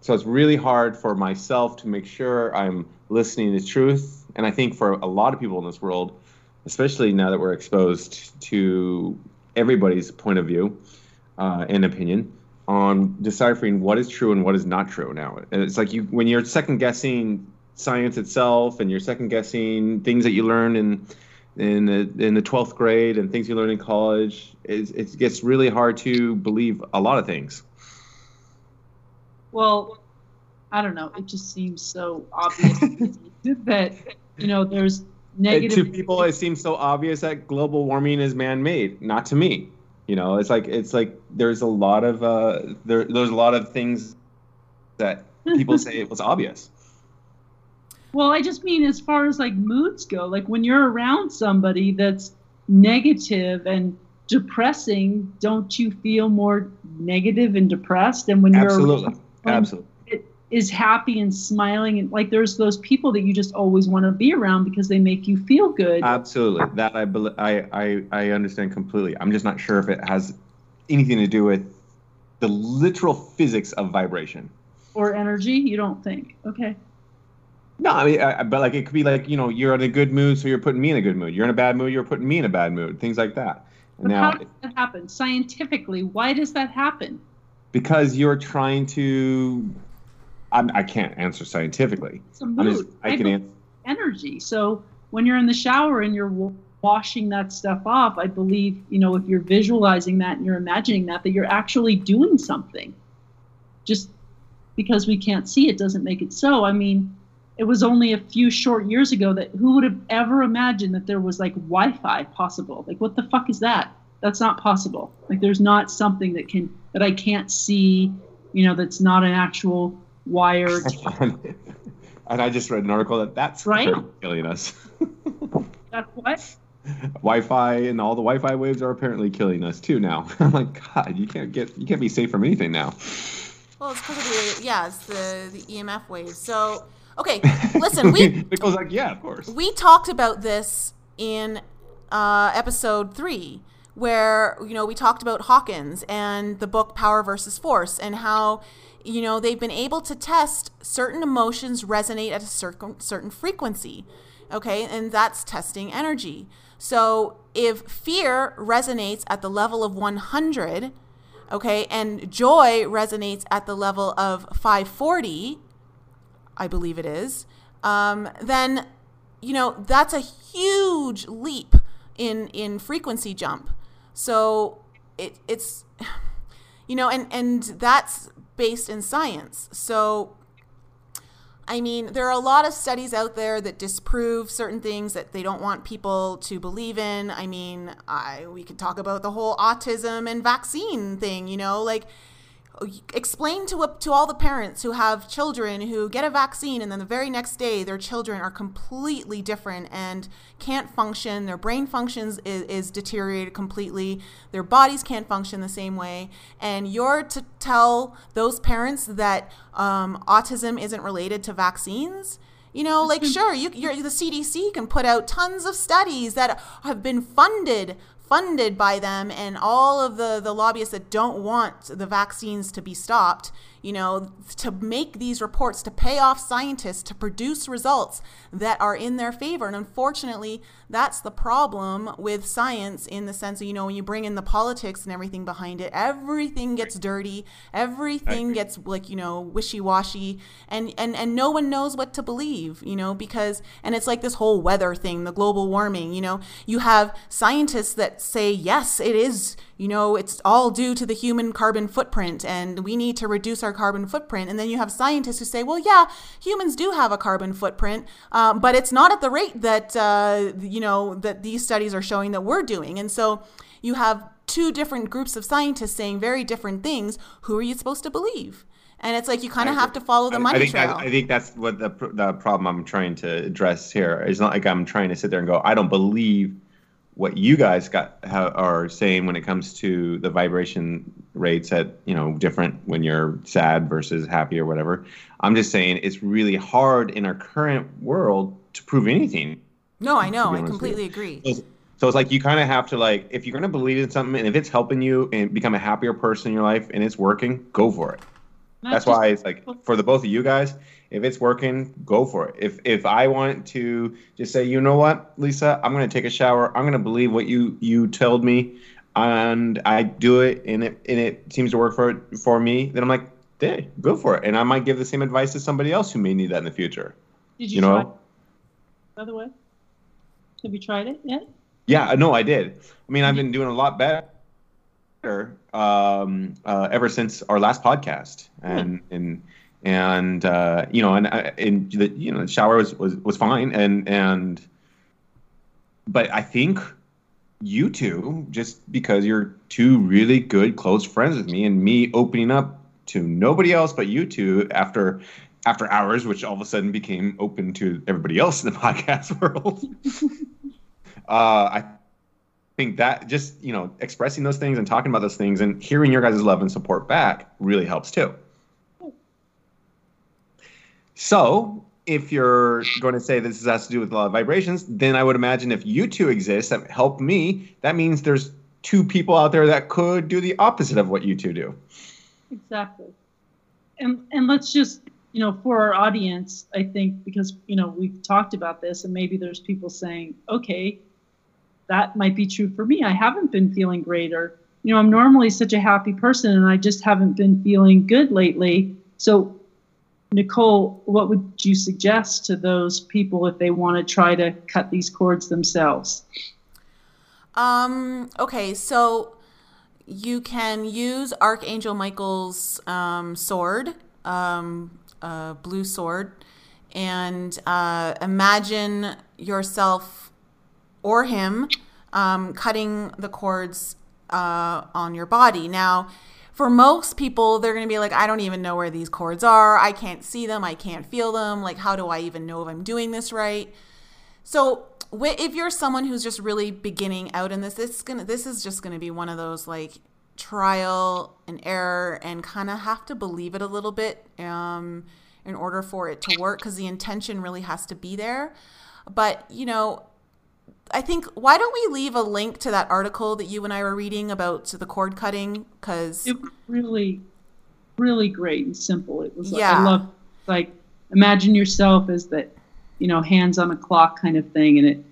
So it's really hard for myself to make sure I'm listening to truth, and I think for a lot of people in this world, especially now that we're exposed to everybody's point of view uh, and opinion on deciphering what is true and what is not true now. And it's like you, when you're second guessing science itself, and you're second guessing things that you learn in in the, in the twelfth grade and things you learn in college, it, it gets really hard to believe a lot of things. Well, I don't know. It just seems so obvious that, you know, there's negative. To people, it seems so obvious that global warming is man-made. Not to me, you know. It's like it's like there's a lot of uh, there, there's a lot of things that people say it was obvious. Well, I just mean as far as like moods go. Like when you're around somebody that's negative and depressing, don't you feel more negative and depressed? And when absolutely. You're around absolutely, is happy and smiling, and like there's those people that you just always want to be around because they make you feel good. Absolutely, that I I I, I understand completely. I'm just not sure if it has anything to do with the literal physics of vibration or energy. You don't think? Okay. No, I mean, I, but like it could be like, you know, you're in a good mood, so you're putting me in a good mood. You're in a bad mood, you're putting me in a bad mood. Things like that. But now, how does that happen scientifically? Why does that happen? Because you're trying to. I'm, I can't answer scientifically. It's a mood. Just, I, I can answer energy. So when you're in the shower and you're washing that stuff off, I believe, you know, if you're visualizing that and you're imagining that, that you're actually doing something. Just because we can't see it doesn't make it so. I mean, it was only a few short years ago that who would have ever imagined that there was like Wi-Fi possible? Like, what the fuck is that? That's not possible. Like, there's not something that can that I can't see. You know, that's not an actual wired. And I just read an article that that's right? Killing us. That's what? Wi-Fi and all the Wi-Fi waves are apparently killing us too now. I'm like, God, you can't get, you can't be safe from anything now. Well, it's probably, yeah, it's the, the E M F waves. So, okay, listen, we. Nicole's like, yeah, of course. We talked about this in uh, episode three, where, you know, we talked about Hawkins and the book Power versus Force and how, you know, they've been able to test certain emotions resonate at a certain certain frequency, okay? And that's testing energy. So if fear resonates at the level of one hundred, okay, and joy resonates at the level of five forty, I believe it is, um, then, you know, that's a huge leap in, in frequency jump. So it, it's, you know, and, and that's based in science. So I mean, there are a lot of studies out there that disprove certain things that they don't want people to believe in. I mean, I, we could talk about the whole autism and vaccine thing, you know, like explain to, to all the parents who have children who get a vaccine and then the very next day their children are completely different and can't function. Their brain functions is, is deteriorated completely. Their bodies can't function the same way. And you're to tell those parents that um, autism isn't related to vaccines? You know, like, sure, you, you're, the C D C can put out tons of studies that have been funded funded by them and all of the, the lobbyists that don't want the vaccines to be stopped, you know, to make these reports, to pay off scientists, to produce results that are in their favor. And unfortunately, that's the problem with science in the sense that, you know, when you bring in the politics and everything behind it, everything gets dirty, everything gets like, you know, wishy-washy and, and, and no one knows what to believe, you know, because, and it's like this whole weather thing, the global warming, you know, you have scientists that say, yes, it is, you know, it's all due to the human carbon footprint and we need to reduce our carbon footprint. And then you have scientists who say, well, yeah, humans do have a carbon footprint, um, but it's not at the rate that, uh, you know, that these studies are showing that we're doing. And so you have two different groups of scientists saying very different things. Who are you supposed to believe? And it's like you kind of have to follow the money I think trail. That, I think that's what the, the problem I'm trying to address here. It's not like I'm trying to sit there and go, I don't believe what you guys got are saying when it comes to the vibration rates at, you know, different when you're sad versus happy or whatever. I'm just saying it's really hard in our current world to prove anything. No, I know. I completely agree. So, so it's like you kind of have to, like, if you're going to believe in something and if it's helping you and become a happier person in your life and it's working, go for it. That's why it's like for the both of you guys, if it's working, go for it. If if I want to just say, you know what, Lisa, I'm going to take a shower. I'm going to believe what you, you told me and I do it and it and it seems to work for it, for me. Then I'm like, hey, go for it. And I might give the same advice to somebody else who may need that in the future. Did you, you know? Try it? By the way, have you tried it yet? Yeah, no, I did. I mean, I've been doing a lot better. Um, uh, ever since our last podcast, and hmm. and and uh, you know, and and the you know, the shower was, was was fine, and and but I think you two, just because you're two really good close friends with me, and me opening up to nobody else but you two after after hours, which all of a sudden became open to everybody else in the podcast world. uh, I. I think that just, you know, expressing those things and talking about those things and hearing your guys' love and support back really helps too. So if you're going to say this has to do with a lot of vibrations, then I would imagine if you two exist that help me, that means there's two people out there that could do the opposite of what you two do. Exactly. And and let's just, you know, for our audience, I think, because, you know, we've talked about this and maybe there's people saying, okay, that might be true for me. I haven't been feeling great, or, you know, I'm normally such a happy person and I just haven't been feeling good lately. So, Nicole, what would you suggest to those people if they want to try to cut these cords themselves? Um, okay, so you can use Archangel Michael's um, sword, um, uh, blue sword, and uh, imagine yourself or him um, cutting the cords uh, on your body. Now, for most people, they're gonna be like, I don't even know where these cords are. I can't see them, I can't feel them. Like, how do I even know if I'm doing this right? So if you're someone who's just really beginning out in this, this is gonna, this is just gonna be one of those like trial and error and kind of have to believe it a little bit um, in order for it to work, because the intention really has to be there. But, you know, I think, why don't we leave a link to that article that you and I were reading about the cord cutting? Because it was really, really great and simple. It was, yeah. Like, I love, like, imagine yourself as that, you know, hands on a clock kind of thing, and it,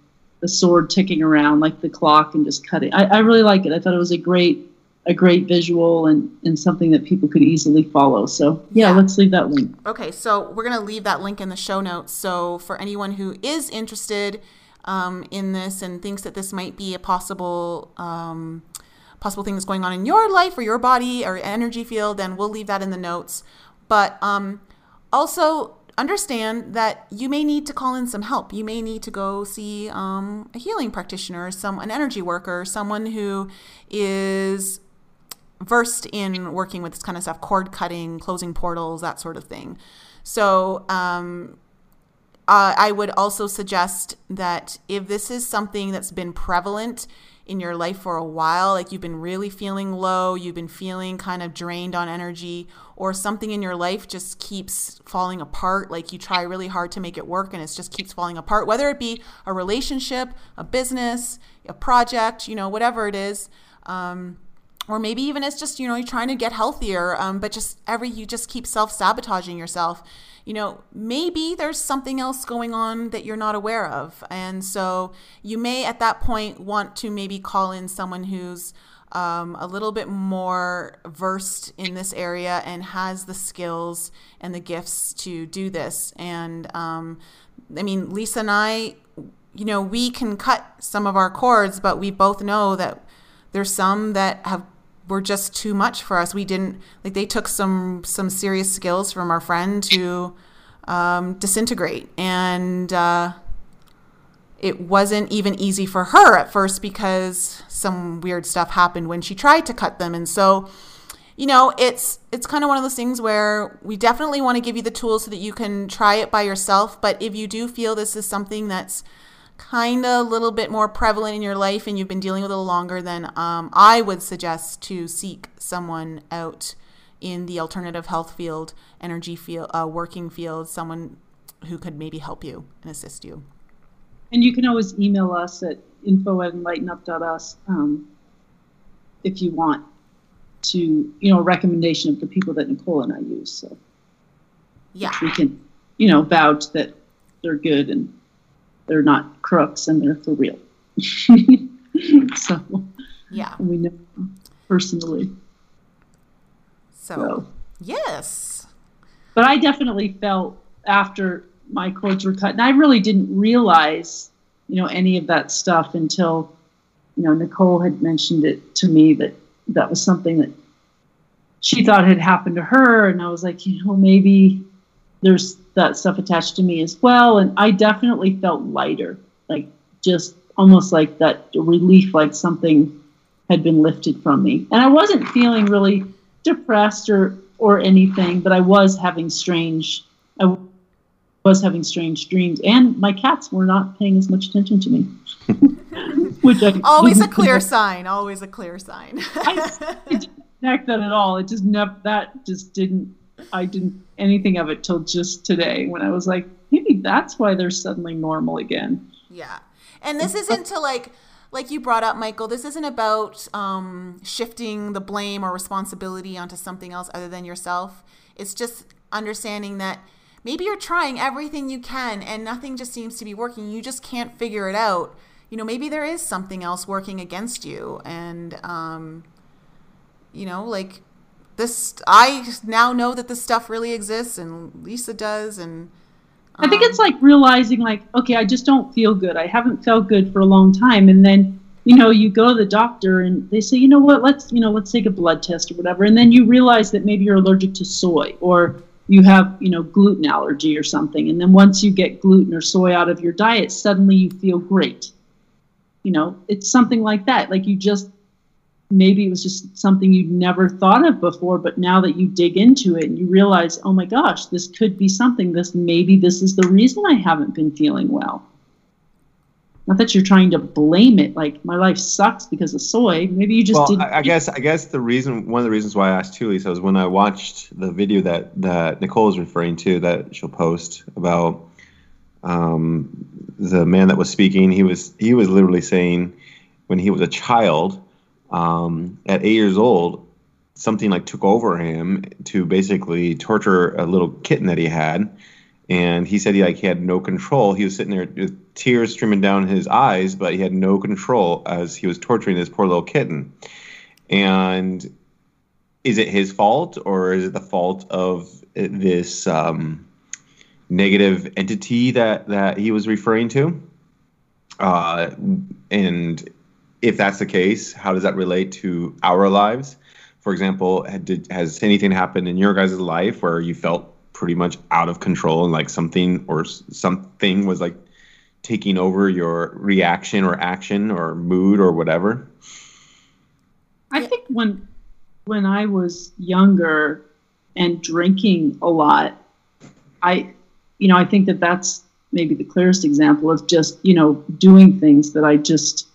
the sword ticking around like the clock and just cutting. I, I really like it. I thought it was a great, a great visual and, and something that people could easily follow. So yeah, yeah, let's leave that link. Okay. So we're going to leave that link in the show notes. So for anyone who is interested Um, in this and thinks that this might be a possible um, possible thing that's going on in your life or your body or energy field, then we'll leave that in the notes. But um, also understand that you may need to call in some help. You may need to go see um, a healing practitioner, some an energy worker, someone who is versed in working with this kind of stuff, cord cutting, closing portals, that sort of thing. So um, uh, I would also suggest that if this is something that's been prevalent in your life for a while, like you've been really feeling low, you've been feeling kind of drained on energy, or something in your life just keeps falling apart, like you try really hard to make it work and it just keeps falling apart, whether it be a relationship, a business, a project, you know, whatever it is. Um, or maybe even it's just, you know, you're trying to get healthier, um, but just every, you just keep self-sabotaging yourself. You know, maybe there's something else going on that you're not aware of. And so you may at that point want to maybe call in someone who's um, a little bit more versed in this area and has the skills and the gifts to do this. And um, I mean, Lisa and I, you know, we can cut some of our cords, but we both know that there's some that have were just too much for us. We didn't, like they took some some serious skills from our friend to um, disintegrate. And uh, it wasn't even easy for her at first because some weird stuff happened when she tried to cut them. And so, you know, it's it's kind of one of those things where we definitely want to give you the tools so that you can try it by yourself. But if you do feel this is something that's kind of a little bit more prevalent in your life and you've been dealing with it a little longer, then um, I would suggest to seek someone out in the alternative health field, energy field, uh, working field, someone who could maybe help you and assist you. And you can always email us at info at enlighten up dot us um, if you want to, you know, a recommendation of the people that Nicole and I use. So yeah, we can, you know, vouch that they're good and they're not crooks and they're for real. So yeah, we know personally. So, so yes, but I definitely felt after my cords were cut, and I really didn't realize, you know, any of that stuff until, you know, Nicole had mentioned it to me that that was something that she thought had happened to her, and I was like, you know, maybe there's that stuff attached to me as well. And I definitely felt lighter, like just almost like that relief, like something had been lifted from me. And I wasn't feeling really depressed or, or anything, but I was having strange, I was having strange dreams, and my cats were not paying as much attention to me. Which I always a clear think. sign, always a clear sign. I, I didn't connect that at all. It just never, that just didn't, I didn't anything of it till just today when I was like, maybe that's why they're suddenly normal again. Yeah. And this isn't to like, like you brought up, Michael, this isn't about um, shifting the blame or responsibility onto something else other than yourself. It's just understanding that maybe you're trying everything you can and nothing just seems to be working. You just can't figure it out. You know, maybe there is something else working against you. And, um, you know, like, This I now know that this stuff really exists, and Lisa does, and um, I think it's like realizing, like, okay, I just don't feel good. I haven't felt good for a long time, and then you know you go to the doctor, and they say, you know what, let's you know let's take a blood test or whatever, and then you realize that maybe you're allergic to soy, or you have you know gluten allergy or something, and then once you get gluten or soy out of your diet, suddenly you feel great. You know, it's something like that. Like you just. Maybe it was just something you'd never thought of before, but now that you dig into it and you realize, oh my gosh, this could be something, this maybe this is the reason I haven't been feeling well. Not that you're trying to blame it, like my life sucks because of soy. Maybe you just well, didn't. I, I guess I guess the reason one of the reasons why I asked too, Lisa, was when I watched the video that, that Nicole is referring to that she'll post about um, the man that was speaking. He was he was literally saying when he was a child. Um, at eight years old, something like took over him to basically torture a little kitten that he had, and he said he like he had no control. He was sitting there with tears streaming down his eyes, but he had no control as he was torturing this poor little kitten. And is it his fault, or is it the fault of this um, negative entity that that he was referring to? Uh, and if that's the case, how does that relate to our lives? For example, did, has anything happened in your guys' life where you felt pretty much out of control and like something or something was like taking over your reaction or action or mood or whatever? I think when when I was younger and drinking a lot, I, you know, I think that that's maybe the clearest example of just, you know, doing things that I just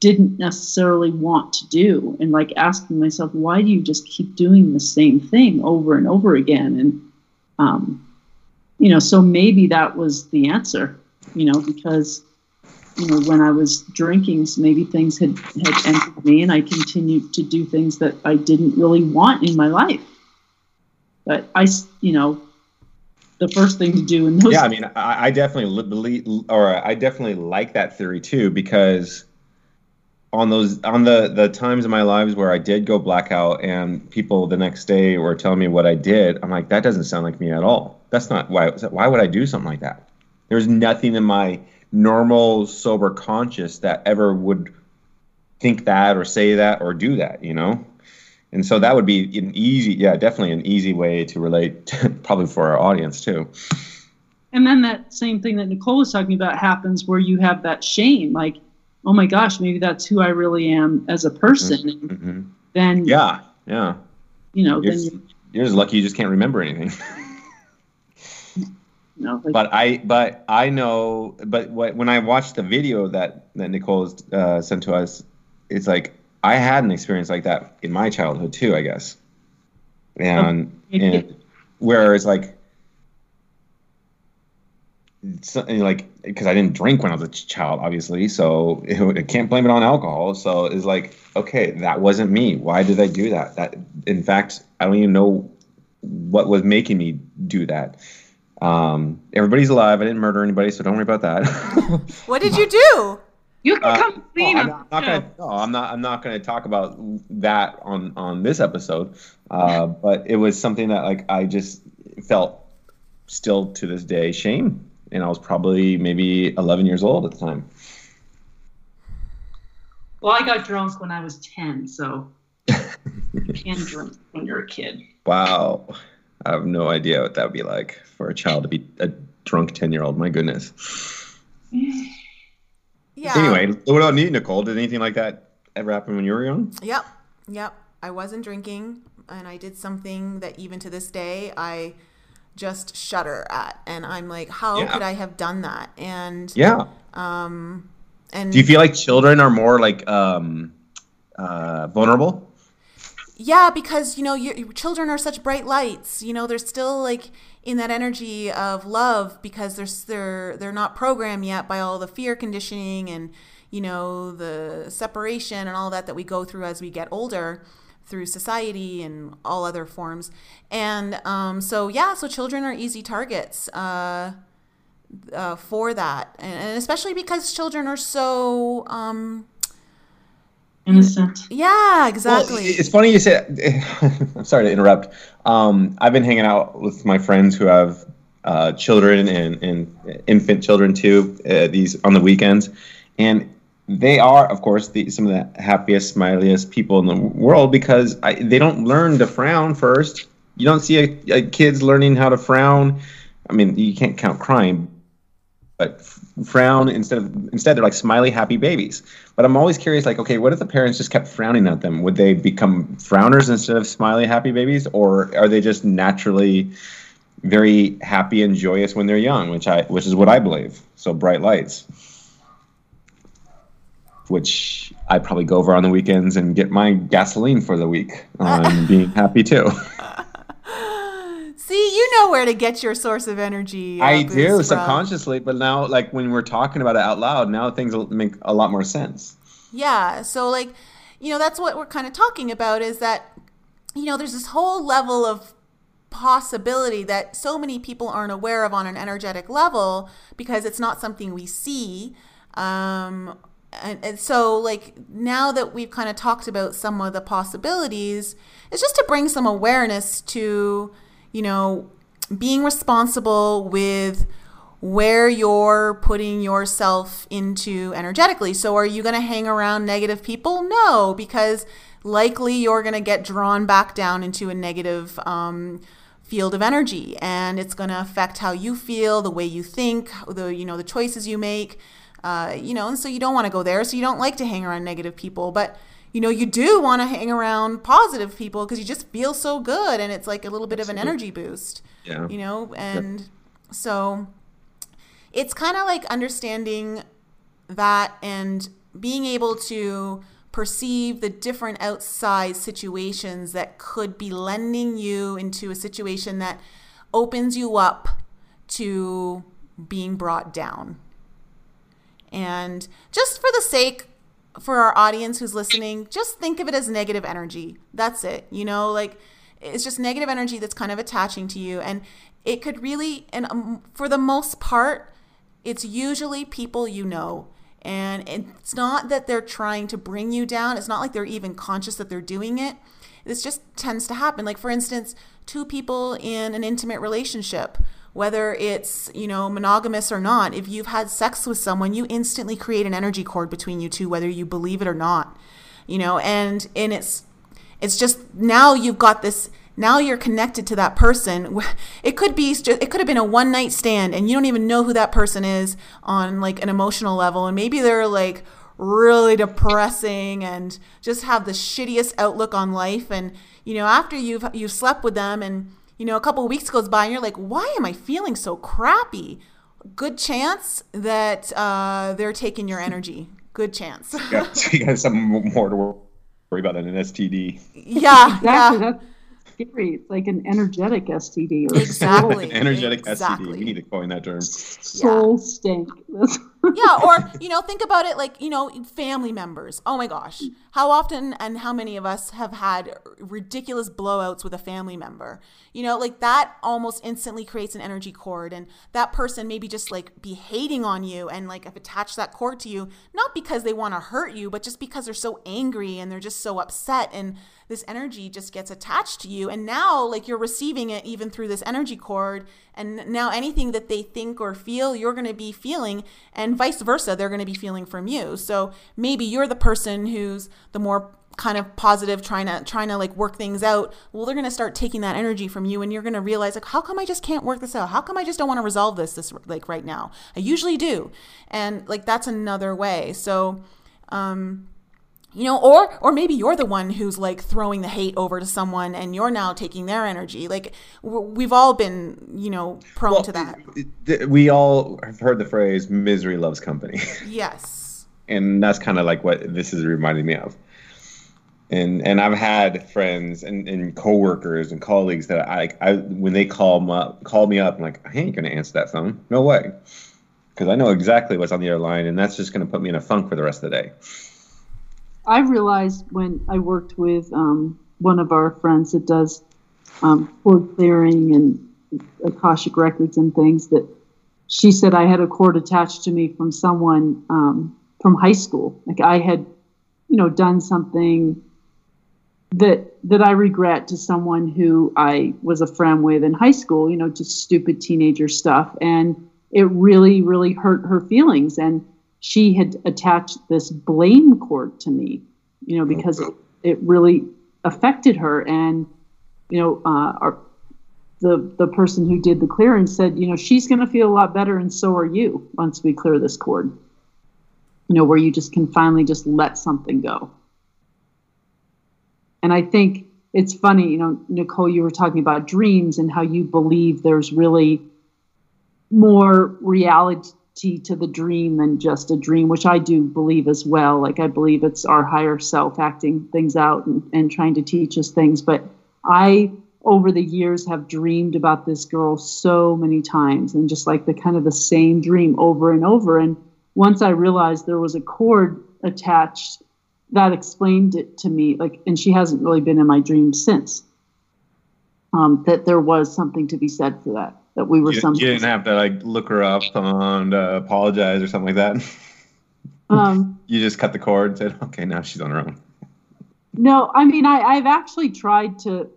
didn't necessarily want to do, and like asking myself, why do you just keep doing the same thing over and over again? And, um, you know, so maybe that was the answer, you know, because, you know, when I was drinking, maybe things had, had entered me and I continued to do things that I didn't really want in my life. But I, you know, the first thing to do in those. Yeah, I mean, I, I definitely believe, or I definitely like that theory too, because on those, on the the times in my lives where I did go blackout and people the next day were telling me what I did, I'm like, that doesn't sound like me at all. That's not why. Why would I do something like that? There's nothing in my normal sober conscious that ever would think that or say that or do that, you know. And so that would be an easy, yeah, definitely an easy way to relate, to, probably for our audience too. And then that same thing that Nicole was talking about happens where you have that shame, like, oh my gosh, maybe that's who I really am as a person. Mm-hmm. Then yeah, yeah, you know, you're, then you're, you're just lucky you just can't remember anything. No, like, but I, but I know, but what, when I watched the video that that Nicole uh, sent to us, it's like, I had an experience like that in my childhood too, I guess, and, and where it's like, it's like because I didn't drink when I was a child, obviously, so I can't blame it on alcohol. So it's like, okay, that wasn't me. Why did I do that? That, in fact, I don't even know what was making me do that. Um, everybody's alive. I didn't murder anybody, so don't worry about that. What did you do? You can come uh, clean. Oh, I'm not, not gonna, no, I'm not. I'm not going to talk about that on on this episode. Uh, but it was something that, like, I just felt still to this day shame, and I was probably maybe eleven years old at the time. Well, I got drunk when I was ten, so you can drink when you're a kid. Wow, I have no idea what that would be like for a child to be a drunk ten-year-old. My goodness. Yeah. Anyway, what about you, Nicole? Did anything like that ever happen when you were young? Yep. Yep. I wasn't drinking, and I did something that even to this day I just shudder at. And I'm like, how yeah. could I have done that? And yeah. Um, and do you feel like children are more like um, uh, vulnerable? Yeah, because, you know, your children are such bright lights. You know, they're still like in that energy of love because they're they're they're not programmed yet by all the fear conditioning and, you know, the separation and all that that we go through as we get older through society and all other forms. And um, so yeah, so children are easy targets uh, uh, for that, and, and especially because children are so. Um, Innocent. Yeah, exactly. Well, it's funny you say that. I'm sorry to interrupt. Um, I've been hanging out with my friends who have uh, children and, and infant children too. Uh, these on the weekends, and they are, of course, the, some of the happiest, smiliest people in the world because I, they don't learn to frown first. You don't see a, a kids learning how to frown. I mean, you can't count crying. But frown instead of instead they're like smiley, happy babies. But I'm always curious, like, okay, what if the parents just kept frowning at them? Would they become frowners instead of smiley, happy babies, or are they just naturally very happy and joyous when they're young, which I which is what I believe. So bright lights, which I probably go over on the weekends and get my gasoline for the week on being happy too. See, you know where to get your source of energy. Uh, I do from. Subconsciously, but now, like when we're talking about it out loud, now things will make a lot more sense. Yeah. So, like, you know, that's what we're kind of talking about is that, you know, there's this whole level of possibility that so many people aren't aware of on an energetic level because it's not something we see. Um, and, and so, like, now that we've kind of talked about some of the possibilities, it's just to bring some awareness to, you know, being responsible with where you're putting yourself into energetically. So are you going to hang around negative people? No, because likely you're going to get drawn back down into a negative um, field of energy, and it's going to affect how you feel, the way you think, the you know the choices you make, uh, you know. And so you don't want to go there. So you don't like to hang around negative people, but you know you do want to hang around positive people because you just feel so good, and it's like a little bit Absolutely. Of an energy boost, yeah. you know. And yep. so it's kind of like understanding that and being able to perceive the different outside situations that could be lending you into a situation that opens you up to being brought down. And just for the sake, for our audience who's listening, just think of it as negative energy. That's it. You know, like it's just negative energy that's kind of attaching to you. And it could really, and um, for the most part, it's usually people you know. And it's not that they're trying to bring you down. It's not like they're even conscious that they're doing it. This just tends to happen. Like, for instance, two people in an intimate relationship, whether it's, you know, monogamous or not, if you've had sex with someone, you instantly create an energy cord between you two, whether you believe it or not, you know, and, and it's, it's just now you've got this, now you're connected to that person. It could be, it could have been a one night stand and you don't even know who that person is on like an emotional level. And maybe they're like really depressing and just have the shittiest outlook on life. And, you know, after you've, you've slept with them and, you know, a couple of weeks goes by and you're like, why am I feeling so crappy? Good chance that uh, they're taking your energy. Good chance. Yeah, you got something more to worry about than an S T D. Yeah. Exactly. Yeah. Scary. It's like an energetic S T D. Or exactly. An energetic exactly. S T D. We need to coin that term. Soul yeah. stink. Yeah, or, you know, think about it like, you know, family members. Oh my gosh. How often and how many of us have had ridiculous blowouts with a family member? You know, like that almost instantly creates an energy cord. And that person maybe just like be hating on you and like have attached that cord to you, not because they want to hurt you, but just because they're so angry and they're just so upset. And this energy just gets attached to you. And now like you're receiving it even through this energy cord. And now anything that they think or feel, you're going to be feeling, and vice versa, they're going to be feeling from you. So maybe you're the person who's the more kind of positive, trying to, trying to like work things out. Well, they're going to start taking that energy from you and you're going to realize like, how come I just can't work this out? How come I just don't want to resolve this, this like right now? I usually do. And like, that's another way. So, um, you know, or, or maybe you're the one who's like throwing the hate over to someone and you're now taking their energy. Like we've all been, you know, prone well, to that. We all have heard the phrase misery loves company. Yes. And that's kind of like what this is reminding me of. And, and I've had friends and, and coworkers and colleagues that I, I, when they call me up, call me up, I'm like, I ain't going to answer that phone. No way. Cause I know exactly what's on the other line. And that's just going to put me in a funk for the rest of the day. I realized when I worked with um, one of our friends that does um, cord clearing and Akashic records and things that she said I had a cord attached to me from someone um, from high school. Like I had, you know, done something that that I regret to someone who I was a friend with in high school, you know, just stupid teenager stuff. And it really, really hurt her feelings. And she had attached this blame cord to me, you know, because it, it really affected her. And, you know, uh, our, the the person who did the clearance said, you know, she's going to feel a lot better and so are you once we clear this cord, you know, where you just can finally just let something go. And I think it's funny, you know, Nicole, you were talking about dreams and how you believe there's really more reality to the dream than just a dream, which I do believe as well. Like I believe it's our higher self acting things out and, and trying to teach us things. But I, over the years, have dreamed about this girl so many times and just like the kind of the same dream over and over. And once I realized there was a cord attached, that explained it to me. Like, and she hasn't really been in my dreams since. Um, that there was something to be said for that. That we were you, some. You didn't have to like look her up and uh, apologize or something like that. Um, you just cut the cord and said, "Okay, now she's on her own." No, I mean, I, I've actually tried to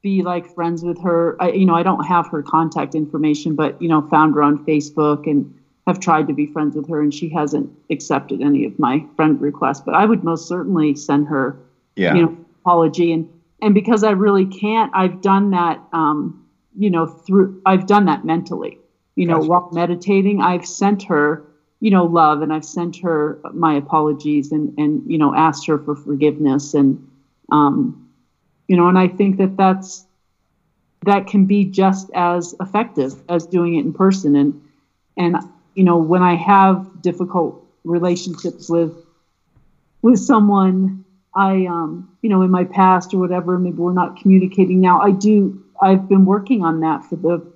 be like friends with her. I, you know, I don't have her contact information, but you know, found her on Facebook and have tried to be friends with her, and she hasn't accepted any of my friend requests. But I would most certainly send her, yeah. you know, apology and and because I really can't, I've done that. Um, you know, through, I've done that mentally, you know, gotcha. While meditating, I've sent her, you know, love, and I've sent her my apologies, and, and, you know, asked her for forgiveness. And, um, you know, and I think that that's, that can be just as effective as doing it in person. And, and, you know, when I have difficult relationships with, with someone, I, um, you know, in my past or whatever, maybe we're not communicating now. I do, I've been working on that for the,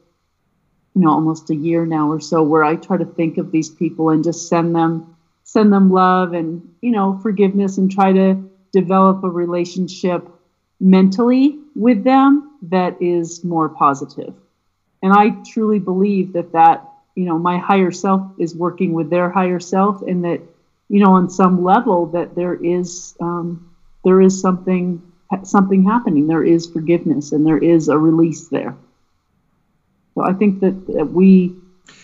you know, almost a year now or so, where I try to think of these people and just send them, send them love and, you know, forgiveness, and try to develop a relationship mentally with them that is more positive. And I truly believe that that, you know, my higher self is working with their higher self, and that, you know, on some level that there is, um, there is something, something happening. There is forgiveness, and there is a release there. So I think that, that we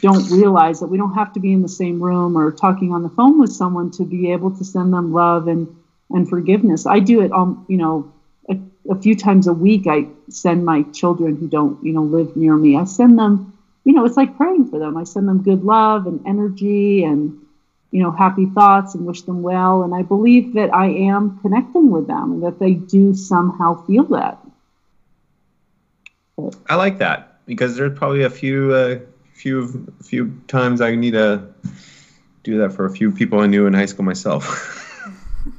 don't realize that we don't have to be in the same room or talking on the phone with someone to be able to send them love and, and forgiveness. I do it, um, you know, a, a few times a week. I send my children who don't, you know, live near me. I send them, you know, it's like praying for them. I send them good love and energy and, you know, happy thoughts, and wish them well. And I believe that I am connecting with them, and that they do somehow feel that. But I like that. Because there's probably a few, uh, few, few times I need to do that for a few people I knew in high school myself.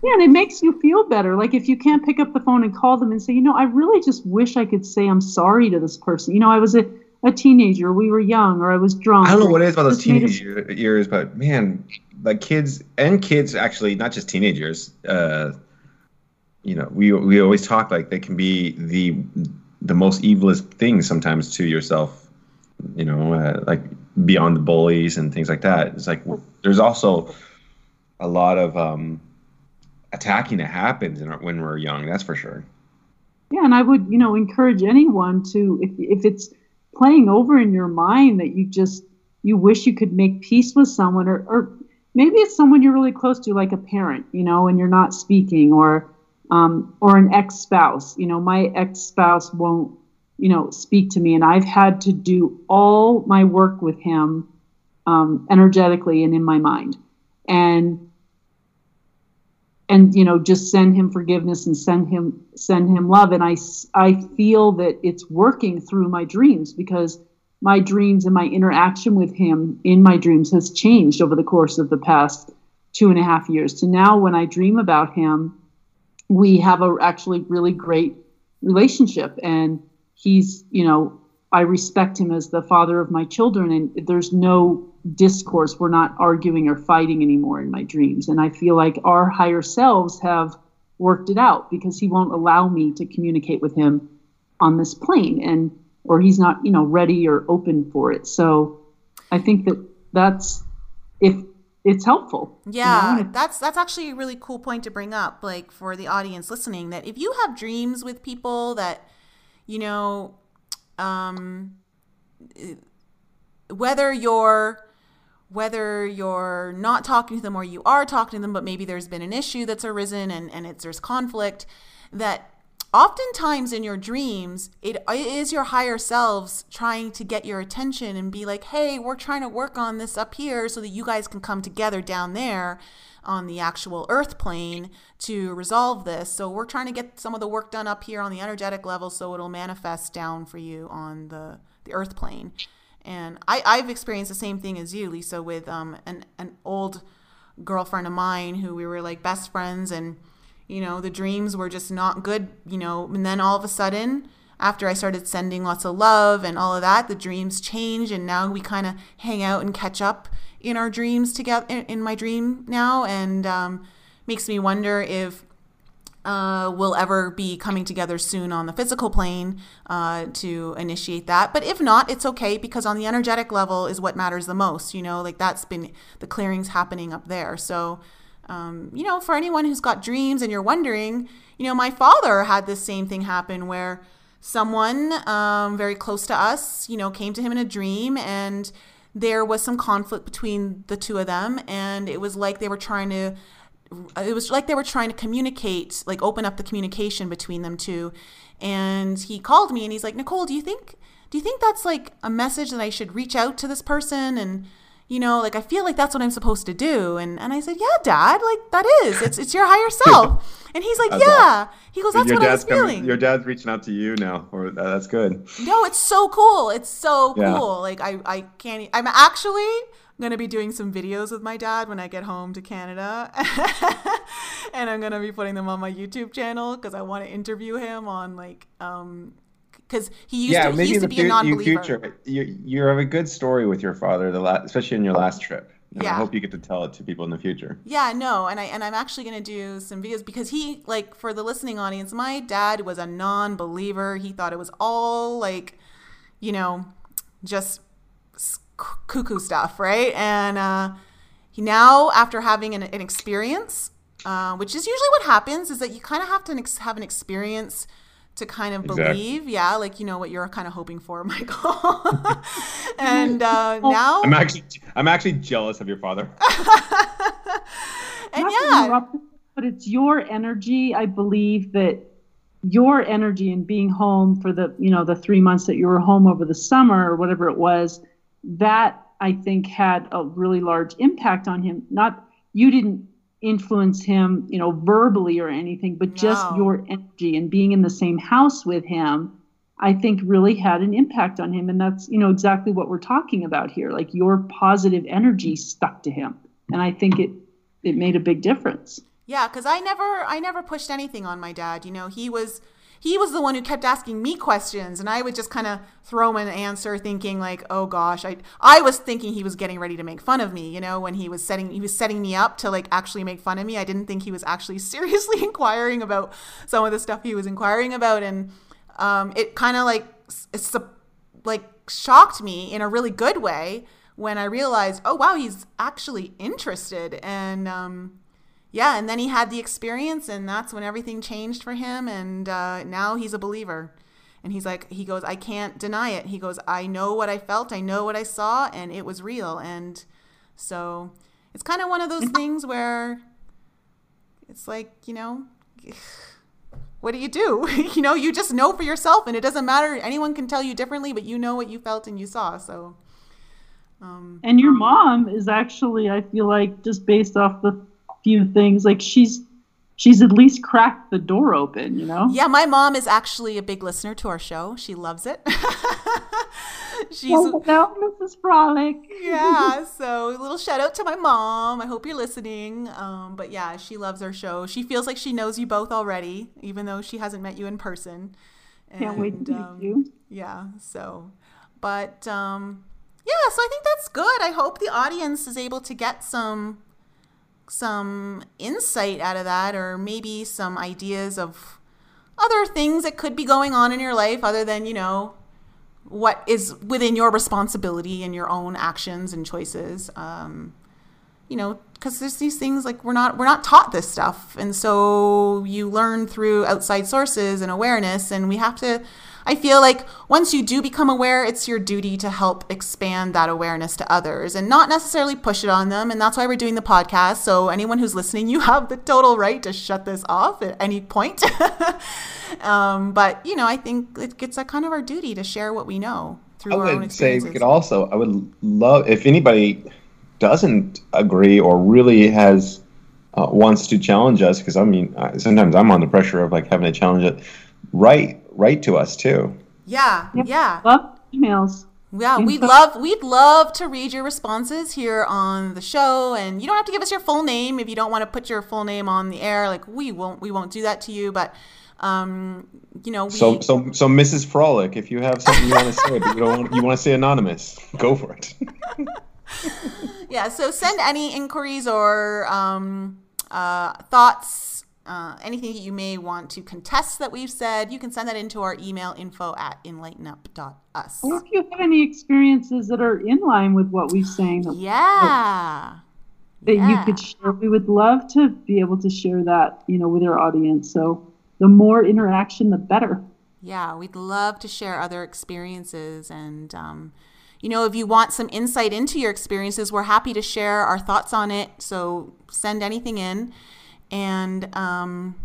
Yeah, and it makes you feel better. Like if you can't pick up the phone and call them and say, you know, I really just wish I could say I'm sorry to this person. You know, I was a, a teenager, we were young, or I was drunk. I don't know what it is about those teenage us- years, but man, like kids and kids actually, not just teenagers. Uh, you know, we we always talk like they can be the. the most evilest things sometimes to yourself, you know, uh, like beyond the bullies and things like that. It's like there's also a lot of um, attacking that happens in our, when we're young, that's for sure. Yeah, and I would, you know, encourage anyone to, if if it's playing over in your mind that you just, you wish you could make peace with someone, or, or maybe it's someone you're really close to, like a parent, you know, and you're not speaking, or Um, or an ex-spouse. You know, my ex-spouse won't, you know, speak to me, and I've had to do all my work with him um, energetically and in my mind, and and you know, just send him forgiveness and send him send him love, and I I feel that it's working through my dreams, because my dreams and my interaction with him in my dreams has changed over the course of the past two and a half years to now. When I dream about him, we have a actually really great relationship, and he's, you know, I respect him as the father of my children, and there's no discourse. We're not arguing or fighting anymore in my dreams. And I feel like our higher selves have worked it out, because he won't allow me to communicate with him on this plane, and, or he's not, you know, ready or open for it. So I think that that's, if, it's helpful. Yeah, you know? that's that's actually a really cool point to bring up, like for the audience listening, that if you have dreams with people that, you know, um, whether you're whether you're not talking to them or you are talking to them, but maybe there's been an issue that's arisen and, and it's there's conflict, that oftentimes in your dreams, it is your higher selves trying to get your attention and be like, hey, we're trying to work on this up here so that you guys can come together down there on the actual earth plane to resolve this. So we're trying to get some of the work done up here on the energetic level so it'll manifest down for you on the, the earth plane. And I, I've experienced the same thing as you, Lisa, with um an, an old girlfriend of mine who we were like best friends, and you know, the dreams were just not good, you know, and then all of a sudden, after I started sending lots of love and all of that, the dreams change, and now we kind of hang out and catch up in our dreams together, in my dream now, and um, makes me wonder if uh, we'll ever be coming together soon on the physical plane uh, to initiate that. But if not, it's okay, because on the energetic level is what matters the most, you know, like that's been, the clearing's happening up there, so... Um, you know, for anyone who's got dreams and you're wondering, you know, my father had this same thing happen where someone um, very close to us, you know, came to him in a dream, and there was some conflict between the two of them. And it was like they were trying to, it was like they were trying to communicate, like open up the communication between them two. And he called me and he's like, Nicole, do you think do you think that's like a message that I should reach out to this person? And, you know, like, I feel like that's what I'm supposed to do. And and I said, yeah, Dad, like, that is, it's it's your higher self. And he's like, that's yeah. Awesome. He goes, that's your what dad's I was feeling. Coming, your dad's reaching out to you now. Or uh, that's good. No, it's so cool. It's so yeah. cool. Like, I, I can't, I'm actually going to be doing some videos with my dad when I get home to Canada. And I'm going to be putting them on my YouTube channel because I want to interview him on, like, um, because he used yeah, to, he used to be a non-believer. Future, you, you have a good story with your father, the last, especially in your last trip. And yeah. I hope you get to tell it to people in the future. Yeah, no, and, I, and I'm actually going to do some videos because he, like, for the listening audience, my dad was a non-believer. He thought it was all, like, you know, just cuckoo stuff, right? And uh, he now, after having an, an experience, uh, which is usually what happens, is that you kind of have to have an experience to kind of exactly. believe, yeah, like, you know, what you're kind of hoping for, Michael. And uh, now I'm actually I'm actually jealous of your father. And yeah, but it's your energy. I believe that your energy in being home for the, you know, the three months that you were home over the summer or whatever it was, that I think had a really large impact on him. Not you didn't influence him, you know, verbally or anything, but no. just your energy and being in the same house with him, I think really had an impact on him. And that's, you know, exactly what we're talking about here. Like, your positive energy stuck to him. And I think it, it made a big difference. Yeah. Cause I never, I never pushed anything on my dad. You know, he was, he was the one who kept asking me questions, and I would just kind of throw him an answer thinking like, oh gosh, I, I was thinking he was getting ready to make fun of me, you know, when he was setting, he was setting me up to like actually make fun of me. I didn't think he was actually seriously inquiring about some of the stuff he was inquiring about. And, um, it kind of like, it's like shocked me in a really good way when I realized, oh wow, he's actually interested. And, um, yeah. And then he had the experience, and that's when everything changed for him. And uh, now he's a believer. And he's like, he goes, I can't deny it. He goes, I know what I felt. I know what I saw. And it was real. And so it's kind of one of those things where it's like, you know, what do you do? You know, you just know for yourself, and it doesn't matter. Anyone can tell you differently, but you know what you felt and you saw. So. Um, and your mom is actually, I feel like, just based off the few things, like she's she's at least cracked the door open, you know. Yeah, my mom is actually a big listener to our show. She loves it. She's oh, well, Missus Frolic. Yeah, so a little shout out to my mom. I hope you're listening. Um, but yeah, she loves our show. She feels like she knows you both already, even though she hasn't met you in person. And, can't wait to um, meet you. Yeah. So, but um, yeah, so I think that's good. I hope the audience is able to get some. some insight out of that, or maybe some ideas of other things that could be going on in your life other than, you know, what is within your responsibility and your own actions and choices. Um, you know, because there's these things like we're not, we're not taught this stuff. And so you learn through outside sources and awareness, and we have to, I feel like once you do become aware, it's your duty to help expand that awareness to others and not necessarily push it on them. And that's why we're doing the podcast. So anyone who's listening, you have the total right to shut this off at any point. um, but, you know, I think it, it's a kind of our duty to share what we know through I our own experiences. I would say we could also, I would love, if anybody doesn't agree or really has uh, wants to challenge us, because I mean, sometimes I'm on the pressure of like having to challenge it, right? Write to us too. Yeah, yep. yeah. Love emails. Yeah, we'd love we'd love to read your responses here on the show, and you don't have to give us your full name if you don't want to put your full name on the air. Like we won't we won't do that to you, but um, you know. We... So so so, Missus Frolic, if you have something you want to say, but you don't want, you want to say anonymous, go for it. Yeah. So send any inquiries or um, uh, thoughts. Uh, anything that you may want to contest that we've said, you can send that into our email, info at enlighten up dot us. Or if you have any experiences that are in line with what we're saying. That yeah. That yeah. you could share. We would love to be able to share that, you know, with our audience. So the more interaction, the better. Yeah, we'd love to share other experiences. And, um, you know, if you want some insight into your experiences, we're happy to share our thoughts on it. So send anything in. And um,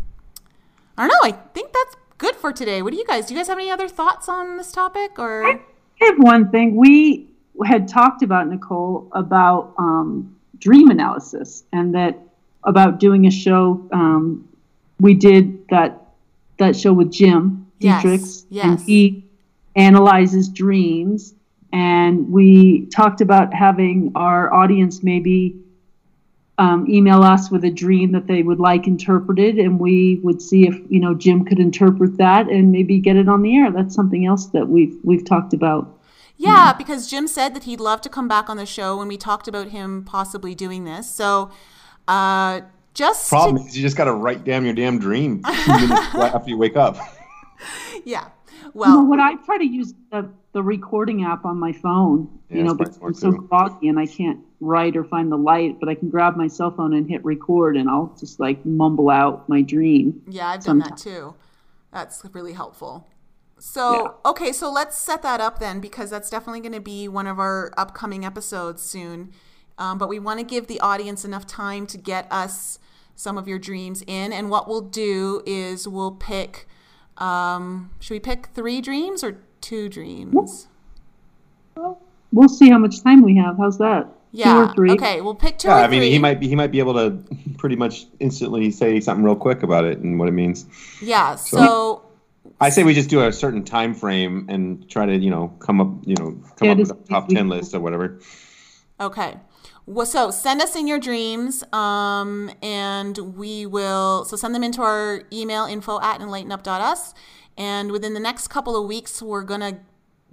I don't know. I think that's good for today. What do you guys? Do you guys have any other thoughts on this topic? Or I I have one thing. We had talked about, Nicole, about um, dream analysis, and that about doing a show. Um, we did that that show with Jim Dietrich, yes, yes. and he analyzes dreams. And we talked about having our audience maybe um, email us with a dream that they would like interpreted, and we would see if, you know, Jim could interpret that and maybe get it on the air. That's something else that we've we've talked about. Yeah, yeah. Because Jim said that he'd love to come back on the show when we talked about him possibly doing this. So uh, just problem to- is you just got to write down your damn dream after you wake up. Yeah. Well, well, what I try to use the the recording app on my phone, yeah, you know, but I'm so groggy and I can't write or find the light, but I can grab my cell phone and hit record and I'll just like mumble out my dream. Yeah, I've done sometimes. that too. That's really helpful. So, yeah. Okay, so let's set that up then, because that's definitely going to be one of our upcoming episodes soon. Um, but we want to give the audience enough time to get us some of your dreams in. And what we'll do is we'll pick... Um, should we pick three dreams or two dreams? Well, we'll see how much time we have. How's that? Yeah. Two or three. Okay, we'll pick two yeah, or I three. I mean, he might be he might be able to pretty much instantly say something real quick about it and what it means. Yeah. So, so I say we just do a certain time frame and try to, you know, come up, you know, come up with a top ten list or whatever. Okay. Well, so send us in your dreams, um, and we will, so send them into our email, info at enlighten up dot us. And within the next couple of weeks, we're going to,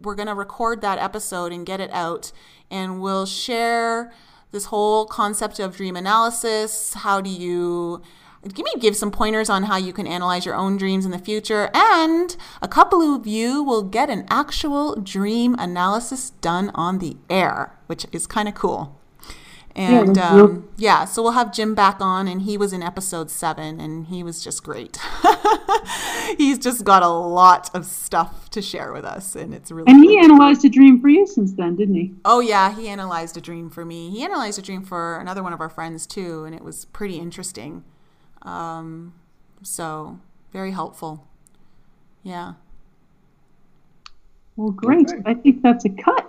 we're going to record that episode and get it out. And we'll share this whole concept of dream analysis. How do you, give me, give some pointers on how you can analyze your own dreams in the future. And a couple of you will get an actual dream analysis done on the air, which is kind of cool. And um, yeah, so we'll have Jim back on, and he was in episode seven, and he was just great. He's just got a lot of stuff to share with us, and it's really And he really analyzed cool. a dream for you since then, didn't he? Oh yeah, he analyzed a dream for me. He analyzed a dream for another one of our friends too, and it was pretty interesting. Um, so very helpful. Yeah. Well, great. Okay. I think that's a cut.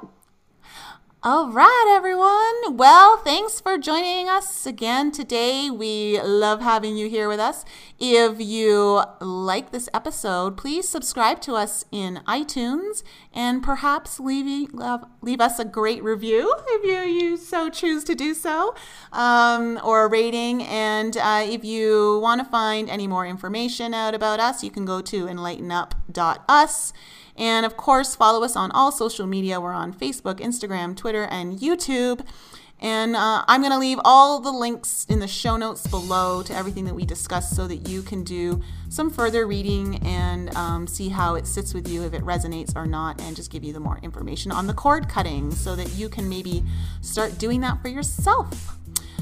All right, everyone. Well, thanks for joining us again today. We love having you here with us. If you like this episode, please subscribe to us in iTunes and perhaps leave, uh, leave us a great review if you, you so choose to do so, um, or a rating. And uh, if you want to find any more information out about us, you can go to enlighten up dot us. And, of course, follow us on all social media. We're on Facebook, Instagram, Twitter, and YouTube. And uh, I'm going to leave all the links in the show notes below to everything that we discussed so that you can do some further reading and um, see how it sits with you, if it resonates or not, and just give you the more information on the cord cutting so that you can maybe start doing that for yourself.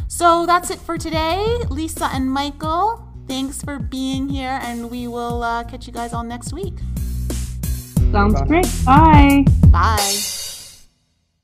So that's it for today. Lisa and Michael, thanks for being here, and we will uh, catch you guys all next week. Sounds great. Bye. Bye.